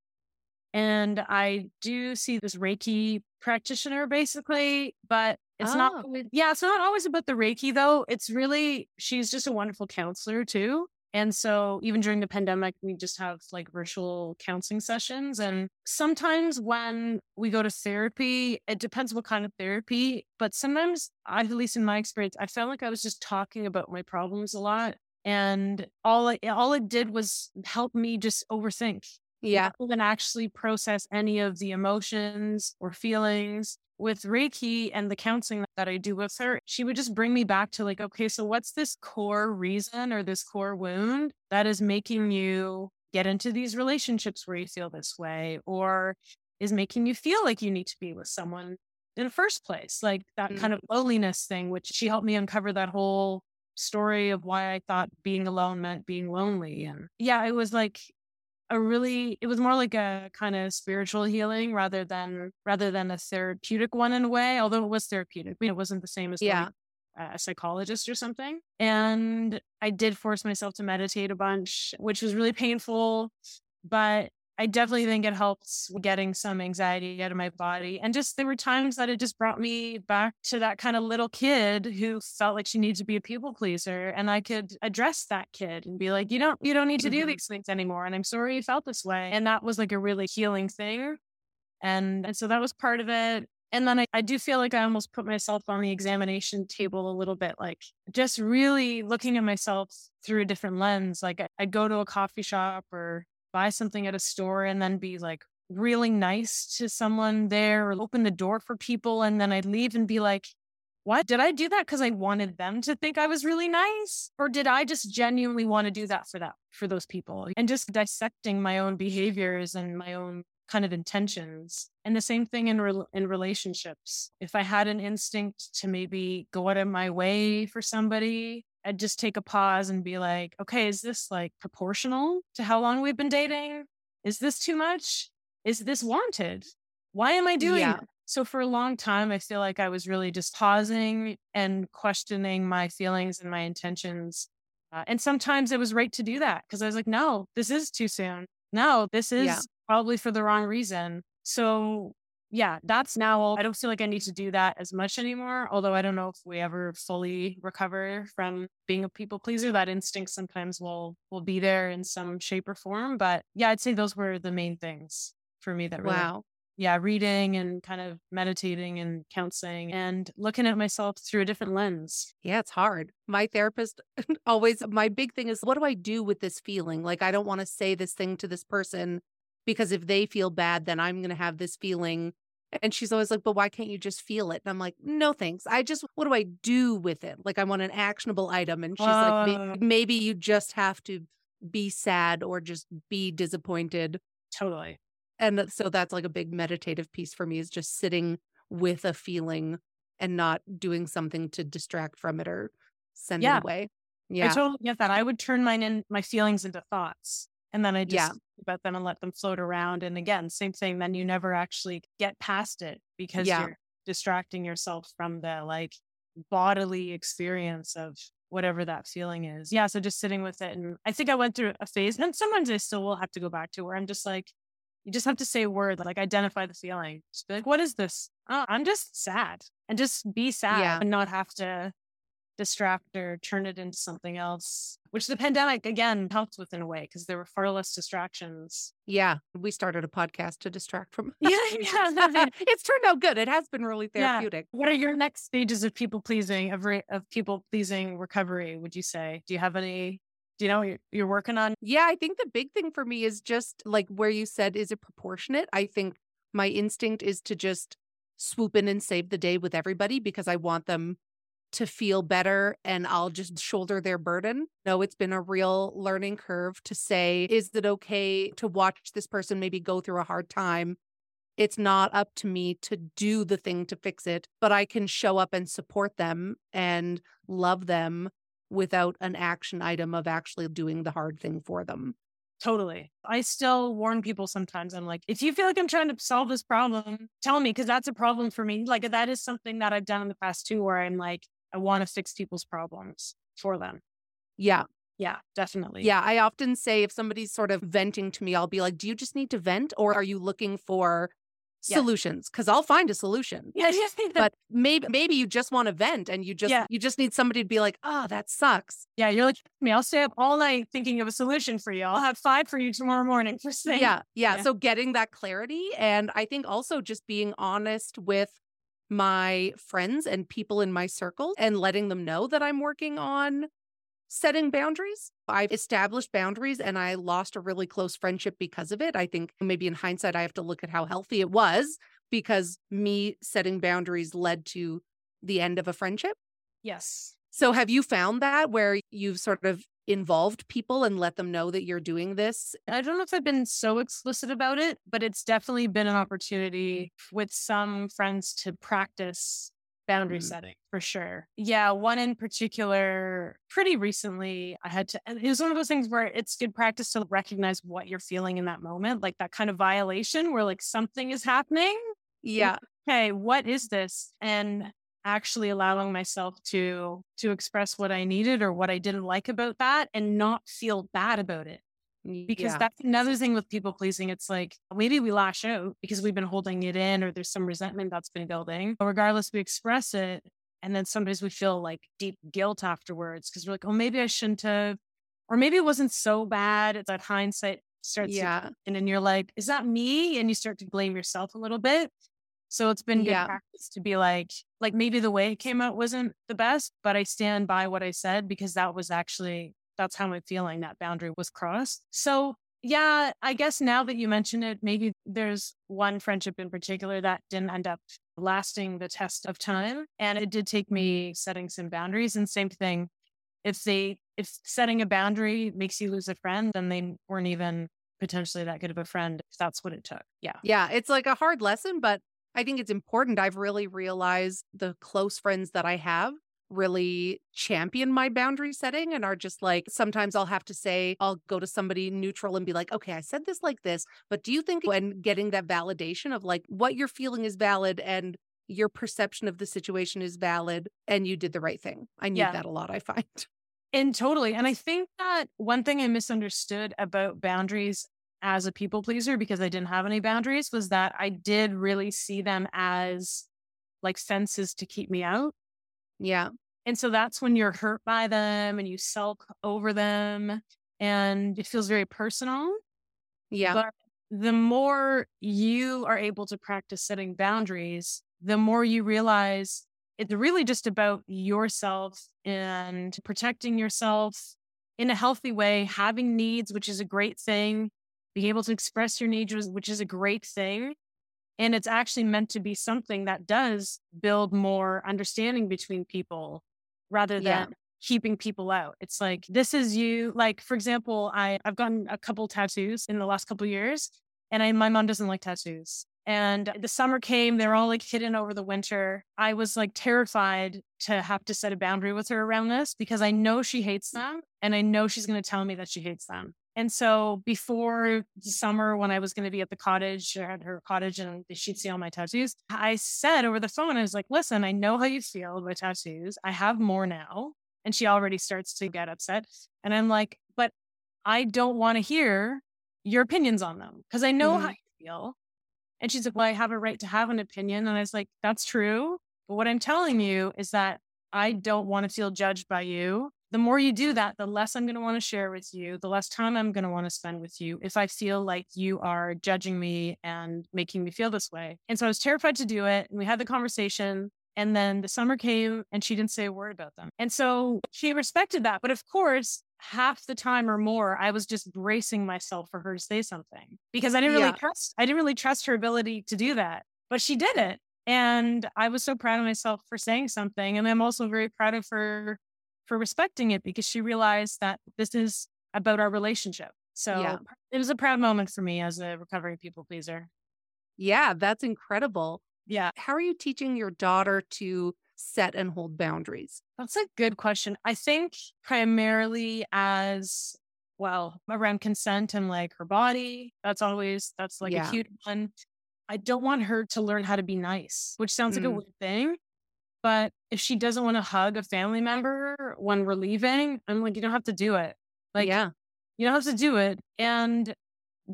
And I do see this Reiki practitioner basically, but it's oh. not, yeah, it's not always about the Reiki though. It's really, she's just a wonderful counselor too. And so even during the pandemic, we just have like virtual counseling sessions. And sometimes when we go to therapy, it depends what kind of therapy, but sometimes, at least in my experience, I felt like I was just talking about my problems a lot. And all it, all it did was help me just overthink. Yeah. Rather than actually process any of the emotions or feelings. With Reiki and the counseling that I do with her, she would just bring me back to like, okay, so what's this core reason or this core wound that is making you get into these relationships where you feel this way or is making you feel like you need to be with someone in the first place? Like that mm-hmm. kind of loneliness thing, which she helped me uncover that whole story of why I thought being alone meant being lonely. And yeah, it was like, A really, it was more like a kind of spiritual healing rather than rather than a therapeutic one in a way, although it was therapeutic. I mean, it wasn't the same as yeah. like a psychologist or something. And I did force myself to meditate a bunch, which was really painful. But I definitely think it helps getting some anxiety out of my body. And just there were times that it just brought me back to that kind of little kid who felt like she needed to be a people pleaser. And I could address that kid and be like, you don't, you don't need to do these things anymore. And I'm sorry you felt this way. And that was like a really healing thing. And, and so that was part of it. And then I, I do feel like I almost put myself on the examination table a little bit, like just really looking at myself through a different lens. Like I, I'd go to a coffee shop or buy something at a store and then be like really nice to someone there or open the door for people. And then I'd leave and be like, what? Did I do that because I wanted them to think I was really nice? Or did I just genuinely want to do that for that, for those people? And just dissecting my own behaviors and my own kind of intentions. And the same thing in re- in relationships. If I had an instinct to maybe go out of my way for somebody, I'd just take a pause and be like, okay, is this like proportional to how long we've been dating? Is this too much? Is this wanted? Why am I doing yeah. that? So for a long time, I feel like I was really just pausing and questioning my feelings and my intentions. Uh, and sometimes it was right to do that because I was like, no, this is too soon. No, this is yeah. probably for the wrong reason. So yeah, that's now all. I don't feel like I need to do that as much anymore, although I don't know if we ever fully recover from being a people pleaser. That instinct sometimes will will be there in some shape or form. But yeah, I'd say those were the main things for me that really, wow. yeah, reading and kind of meditating and counseling and looking at myself through a different lens. Yeah, it's hard. My therapist always, my big thing is, what do I do with this feeling? Like, I don't want to say this thing to this person because if they feel bad, then I'm going to have this feeling. And she's always like, but why can't you just feel it? And I'm like, no, thanks. I just, what do I do with it? Like, I want an actionable item. And she's uh, like, maybe, maybe you just have to be sad or just be disappointed. Totally. And so that's like a big meditative piece for me, is just sitting with a feeling and not doing something to distract from it or send yeah. it away. Yeah. I totally get that. I would turn mine in, my feelings into thoughts. And then I just yeah. think about them and let them float around. And again, same thing. Then you never actually get past it because yeah. you're distracting yourself from the like bodily experience of whatever that feeling is. Yeah. So just sitting with it. And I think I went through a phase, and sometimes I still will have to go back to, where I'm just like, You just have to say a word, like identify the feeling. Just be like, what is this? Oh, I'm just sad. And just be sad yeah. and not have to distract or turn it into something else, which the pandemic, again, helped with in a way because there were far less distractions. Yeah. We started a podcast to distract from. yeah, yeah. It's turned out good. It has been really therapeutic. Yeah. What are your next stages of people pleasing, of, re- of people pleasing recovery, would you say? Do you have any... Do you know what you're working on? Yeah, I think the big thing for me is just like where you said, is it proportionate? I think my instinct is to just swoop in and save the day with everybody because I want them to feel better and I'll just shoulder their burden. No, it's been a real learning curve to say, is it okay to watch this person maybe go through a hard time? It's not up to me to do the thing to fix it, but I can show up and support them and love them without an action item of actually doing the hard thing for them. Totally. I still warn people sometimes. I'm like, if you feel like I'm trying to solve this problem, tell me, because that's a problem for me. Like that is something that I've done in the past too, where I'm like, I want to fix people's problems for them. Yeah. Yeah, definitely. Yeah. I often say if somebody's sort of venting to me, I'll be like, do you just need to vent or are you looking for Yeah. solutions, because I'll find a solution. Yeah, but maybe maybe you just want to vent and you just yeah. you just need somebody to be like, oh, that sucks. Yeah, you're like me. I'll stay up all night thinking of a solution for you. I'll have five for you tomorrow morning. First thing. Yeah, yeah, yeah. So getting that clarity, and I think also just being honest with my friends and people in my circle, and letting them know that I'm working on setting boundaries. I've established boundaries and I lost a really close friendship because of it. I think maybe in hindsight, I have to look at how healthy it was because me setting boundaries led to the end of a friendship. Yes. So have you found that where you've sort of involved people and let them know that you're doing this? I don't know if I've been so explicit about it, but it's definitely been an opportunity with some friends to practice boundary setting for sure. Yeah. One in particular, pretty recently, I had to, and it was one of those things where it's good practice to recognize what you're feeling in that moment, like that kind of violation where like something is happening. Yeah. Okay. What is this? And actually allowing myself to, to express what I needed or what I didn't like about that and not feel bad about it. Because yeah. that's another thing with people pleasing. It's like, maybe we lash out because we've been holding it in or there's some resentment that's been building. But regardless, we express it. And then sometimes we feel like deep guilt afterwards because we're like, oh, maybe I shouldn't have. Or maybe it wasn't so bad. It's that hindsight starts. Yeah. To, and then you're like, is that me? And you start to blame yourself a little bit. So it's been good yeah. practice to be like, like maybe the way it came out wasn't the best, but I stand by what I said because that was actually... That's how I'm feeling. That boundary was crossed. So yeah, I guess now that you mention it, maybe there's one friendship in particular that didn't end up lasting the test of time. And it did take me setting some boundaries. And same thing, if they, if setting a boundary makes you lose a friend, then they weren't even potentially that good of a friend, if that's what it took. Yeah. Yeah. It's like a hard lesson, but I think it's important. I've really realized the close friends that I have really champion my boundary setting and are just like, sometimes I'll have to say, I'll go to somebody neutral and be like, okay, I said this like this, but do you think, and getting that validation of like what you're feeling is valid and your perception of the situation is valid and you did the right thing. I need yeah. that a lot, I find. And totally. And I think that one thing I misunderstood about boundaries as a people pleaser, because I didn't have any boundaries, was that I did really see them as like fences to keep me out. Yeah. And so that's when you're hurt by them and you sulk over them and it feels very personal. Yeah. But the more you are able to practice setting boundaries, the more you realize it's really just about yourself and protecting yourself in a healthy way, having needs, which is a great thing, being able to express your needs, which is a great thing. And it's actually meant to be something that does build more understanding between people rather than yeah. keeping people out. It's like, this is you. Like, for example, I, I've gotten a couple tattoos in the last couple of years and I, my mom doesn't like tattoos. And the summer came, they're all like hidden over the winter. I was like terrified to have to set a boundary with her around this because I know she hates them and I know she's going to tell me that she hates them. And so before the summer, when I was going to be at the cottage, or at her cottage, and she'd see all my tattoos, I said over the phone, I was like, listen, I know how you feel with tattoos. I have more now. And she already starts to get upset. And I'm like, but I don't want to hear your opinions on them because I know mm-hmm. how you feel. And she's like, well, I have a right to have an opinion. And I was like, that's true. But what I'm telling you is that I don't want to feel judged by you. The more you do that, the less I'm going to want to share with you, the less time I'm going to want to spend with you if I feel like you are judging me and making me feel this way. And so I was terrified to do it. And we had the conversation. And then the summer came and she didn't say a word about them. And so she respected that. But of course, half the time or more, I was just bracing myself for her to say something because I didn't really yeah. trust, I didn't really trust her ability to do that, but she did it. And I was so proud of myself for saying something. And I'm also very proud of her for respecting it because she realized that this is about our relationship. So yeah. it was a proud moment for me as a recovering people pleaser. Yeah, that's incredible. Yeah. How are you teaching your daughter to set and hold boundaries? That's a good question. I think primarily as well around consent and like her body. That's always, that's like yeah. a huge one. I don't want her to learn how to be nice, which sounds like mm. a weird thing. But if she doesn't want to hug a family member when we're leaving, I'm like, you don't have to do it. Like, yeah, you don't have to do it. And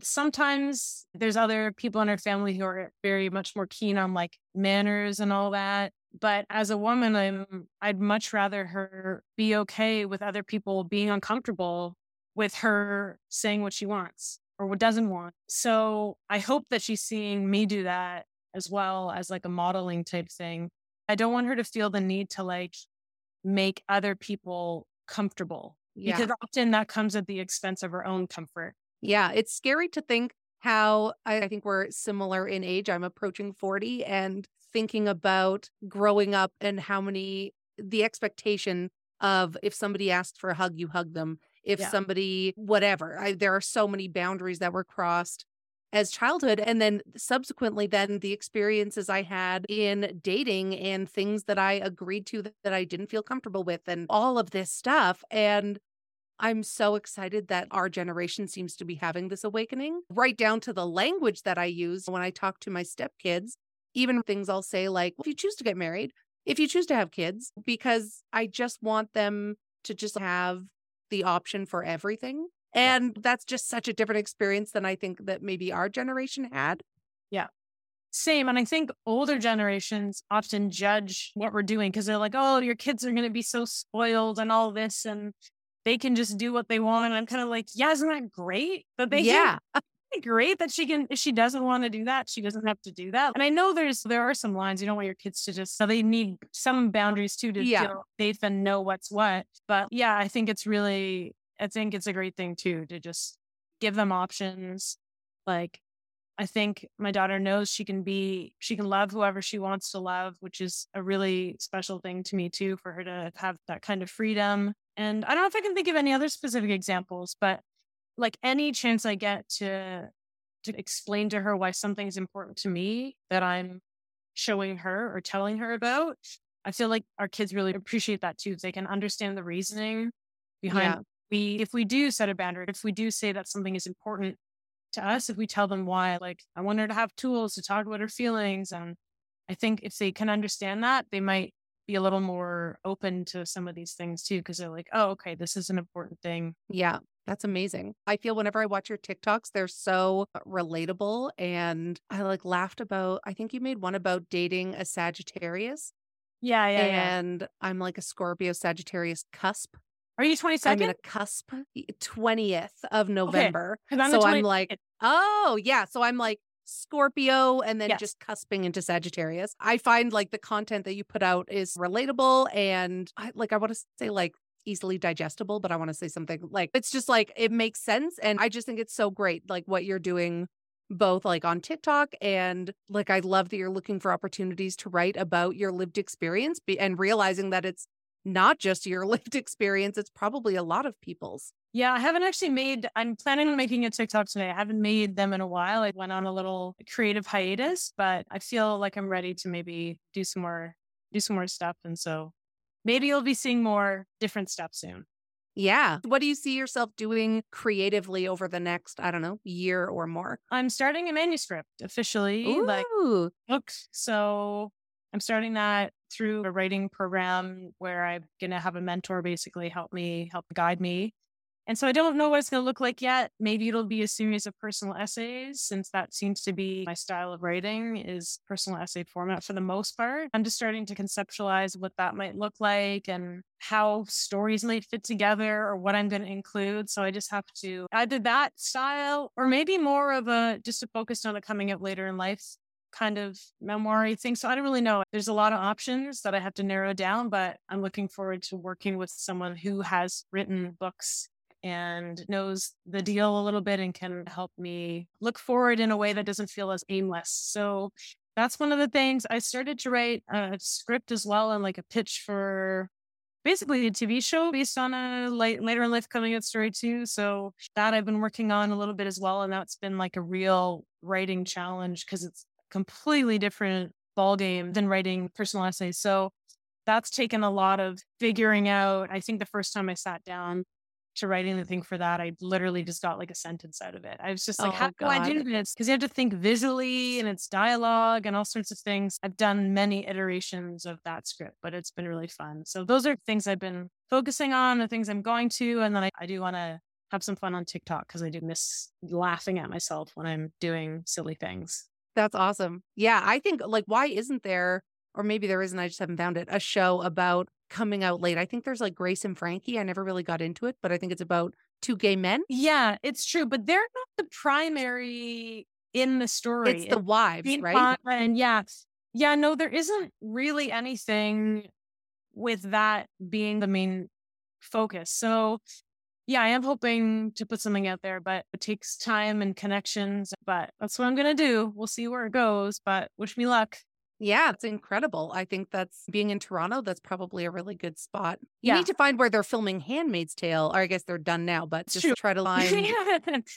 sometimes there's other people in our family who are very much more keen on like manners and all that. But as a woman, I'm, I'd much rather her be okay with other people being uncomfortable with her saying what she wants or what doesn't want. So I hope that she's seeing me do that as well as like a modeling type thing. I don't want her to feel the need to like make other people comfortable yeah. because often that comes at the expense of her own comfort. Yeah, it's scary to think how I think we're similar in age. I'm approaching forty and thinking about growing up and how many, the expectation of if somebody asked for a hug, you hug them. If yeah. somebody, whatever, I, there are so many boundaries that were crossed as childhood. And then subsequently then the experiences I had in dating and things that I agreed to that, that I didn't feel comfortable with and all of this stuff. And I'm so excited that our generation seems to be having this awakening, right down to the language that I use when I talk to my stepkids, even things I'll say like, well, if you choose to get married, if you choose to have kids, because I just want them to just have the option for everything. And yeah. that's just such a different experience than I think that maybe our generation had. Yeah. Same. And I think older generations often judge what we're doing because they're like, oh, your kids are going to be so spoiled and all this. And they can just do what they want. And I'm kind of like, yeah, isn't that great? But they yeah. can, isn't that great that she can, if she doesn't want to do that, she doesn't have to do that. And I know there's, there are some lines, you don't want your kids to just, so they need some boundaries too to yeah. feel safe and know what's what. But yeah, I think it's really, I think it's a great thing too, to just give them options. Like, I think my daughter knows she can be, she can love whoever she wants to love, which is a really special thing to me too, for her to have that kind of freedom. And I don't know if I can think of any other specific examples, but like any chance I get to to explain to her why something's important to me that I'm showing her or telling her about, I feel like our kids really appreciate that too. They can understand the reasoning behind yeah. we if we do set a boundary, if we do say that something is important to us, if we tell them why, like I want her to have tools to talk about her feelings. And I think if they can understand that, they might be a little more open to some of these things too, because they're like, oh, okay, this is an important thing. Yeah, that's amazing. I feel whenever I watch your TikToks, they're so relatable. And I like laughed about, I think you made one about dating a Sagittarius. Yeah, yeah. And yeah. I'm like a Scorpio Sagittarius cusp. Are you twenty-second? I'm in a cusp, twentieth of November. Okay. I'm so I'm like, oh, yeah. So I'm like, Scorpio and then yes. just cusping into Sagittarius. I find like the content that you put out is relatable and I, like I want to say like easily digestible, but I want to say something like it's just like it makes sense. And I just think it's so great like what you're doing both like on TikTok and like I love that you're looking for opportunities to write about your lived experience be- and realizing that it's not just your lived experience, it's probably a lot of people's. Yeah, I haven't actually made, I'm planning on making a TikTok today. I haven't made them in a while. I went on a little creative hiatus, but I feel like I'm ready to maybe do some more, do some more stuff. And so maybe you'll be seeing more different stuff soon. Yeah. What do you see yourself doing creatively over the next, I don't know, year or more? I'm starting a manuscript officially. Ooh. Like book. So I'm starting that through a writing program where I'm going to have a mentor basically help me, help guide me. And so I don't know what it's going to look like yet. Maybe it'll be a series of personal essays, since that seems to be my style of writing, is personal essay format for the most part. I'm just starting to conceptualize what that might look like and how stories might fit together or what I'm going to include. So I just have to either that style or maybe more of a just a focus on the coming out later in life kind of memoir-y thing. So I don't really know. There's a lot of options that I have to narrow down, but I'm looking forward to working with someone who has written books and knows the deal a little bit and can help me look forward in a way that doesn't feel as aimless. So that's one of the things. I started to write a script as well and like a pitch for basically a T V show based on a late, later in life coming out story too. So that I've been working on a little bit as well. And that's been like a real writing challenge because it's a completely different ballgame than writing personal essays. So that's taken a lot of figuring out. I think the first time I sat down to writing the thing for that, I literally just got like a sentence out of it. I was just like, oh, how do I do this? Because you have to think visually and it's dialogue and all sorts of things. I've done many iterations of that script, but it's been really fun. So those are things I've been focusing on, the things I'm going to. And then I, I do want to have some fun on TikTok because I do miss laughing at myself when I'm doing silly things. That's awesome. Yeah, I think like, why isn't there, or maybe there isn't, I just haven't found it, a show about coming out late. I think there's like Grace and Frankie. I never really got into it, but I think it's about two gay men. Yeah, it's true. But they're not the primary in the story. It's, it's the wives, right? And yeah. Yeah, no, there isn't really anything with that being the main focus. So yeah, I am hoping to put something out there, but it takes time and connections. But that's what I'm going to do. We'll see where it goes, but wish me luck. Yeah, it's incredible. I think that's, being in Toronto, that's probably a really good spot. You yeah. need to find where they're filming Handmaid's Tale, or I guess they're done now, but just True. try to line.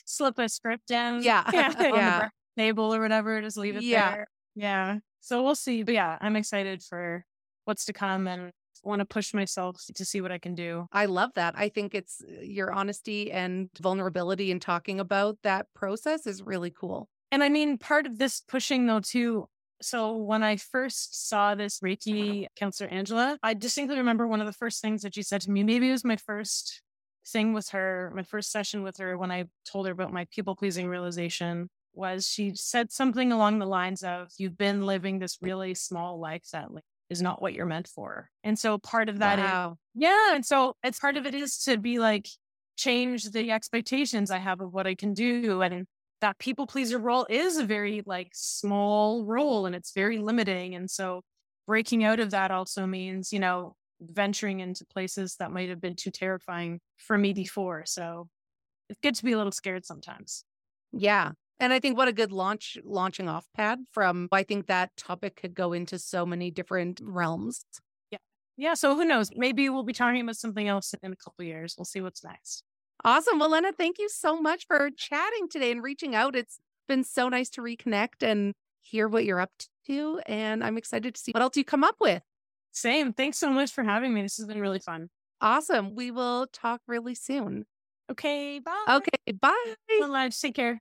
Slip a script down. Yeah. yeah. on yeah. the table or whatever, just leave it yeah. there. Yeah. So we'll see. But yeah, I'm excited for what's to come and want to push myself to see what I can do. I love that. I think it's your honesty and vulnerability in talking about that process is really cool. And I mean, part of this pushing though too, so when I first saw this Reiki counselor, Angela, I distinctly remember one of the first things that she said to me, maybe it was my first thing with her, my first session with her when I told her about my people-pleasing realization, was she said something along the lines of, you've been living this really small life that is not what you're meant for. And so part of that, wow. is, yeah. And so it's part of it is to be like, change the expectations I have of what I can do. And that people pleaser role is a very like small role and it's very limiting. And so breaking out of that also means, you know, venturing into places that might have been too terrifying for me before. So it's good to be a little scared sometimes. Yeah. And I think what a good launch, launching off pad from, I think that topic could go into so many different realms. Yeah. Yeah. So who knows? Maybe we'll be talking about something else in a couple of years. We'll see what's next. Awesome. Well, Elena, thank you so much for chatting today and reaching out. It's been so nice to reconnect and hear what you're up to. And I'm excited to see what else you come up with. Same. Thanks so much for having me. This has been really fun. Awesome. We will talk really soon. Okay. Bye. Okay. Bye. Well, take care.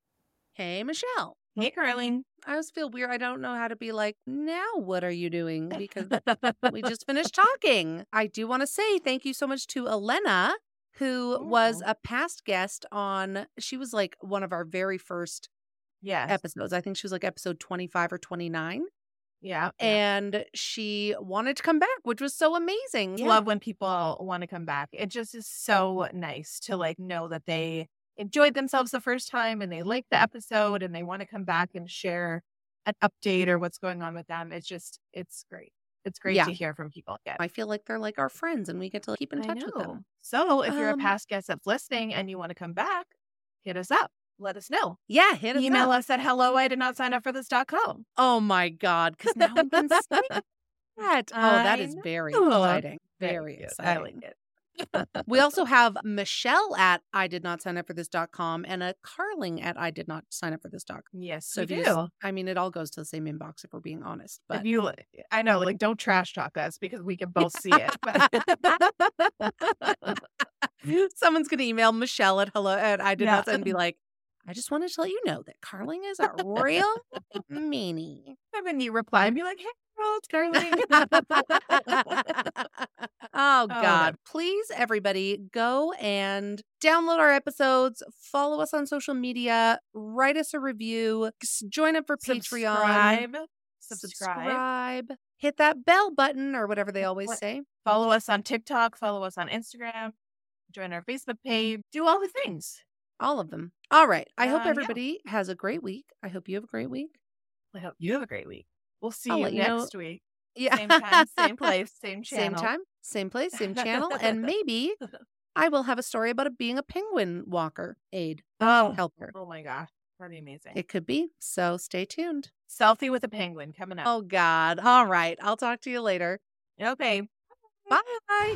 Hey, Michelle. Hey, Carling. I always feel weird. I don't know how to be like, now what are you doing? Because we just finished talking. I do want to say thank you so much to Elena, who oh. was a past guest on, she was like one of our very first yes. episodes. I think she was like episode twenty-five or twenty-nine. Yeah. And yeah. she wanted to come back, which was so amazing. Yeah. Love when people want to come back. It just is so nice to like know that they enjoyed themselves the first time and they liked the episode and they want to come back and share an update or what's going on with them. It's just, it's great. It's great yeah. to hear from people again. I feel like they're like our friends and we get to keep in touch with them. So if um, you're a past guest that's listening and you want to come back, hit us up. Let us know. Yeah, hit us Email up. us at hello, I did not sign up for this dot com. Oh my God, because now we can say that. Oh, that is very exciting. Very exciting. I like it. We also have Michelle at I did not sign up for this dot com and a Carling at I did not sign up for this dot com. Yes, so do. You, I mean, it all goes to the same inbox if we're being honest. But if you, I know, like, don't trash talk us because we can both see it. But... Someone's going to email Michelle at hello at I did no. not sign and be like, I just wanted to let you know that Carling is a real meanie. And then you reply and be like, hey. Oh, it's Carling. Oh, God. Oh, please, everybody, go and download our episodes. Follow us on social media. Write us a review. Join up for Subscribe. Patreon. Subscribe. Subscribe. Hit that bell button or whatever they always what? say. Follow us on TikTok. Follow us on Instagram. Join our Facebook page. Do all the things. All of them. All right. I uh, hope everybody yeah. has a great week. I hope you have a great week. I hope you have a great week. We'll see I'll you next you know. week. Yeah. Same time, same place, same channel. Same time, same place, same channel. And maybe I will have a story about it being a penguin walker aid. Oh, helper. Oh, my gosh. Pretty amazing. It could be. So stay tuned. Selfie with a penguin coming up. Oh, God. All right. I'll talk to you later. Okay. Bye. Bye.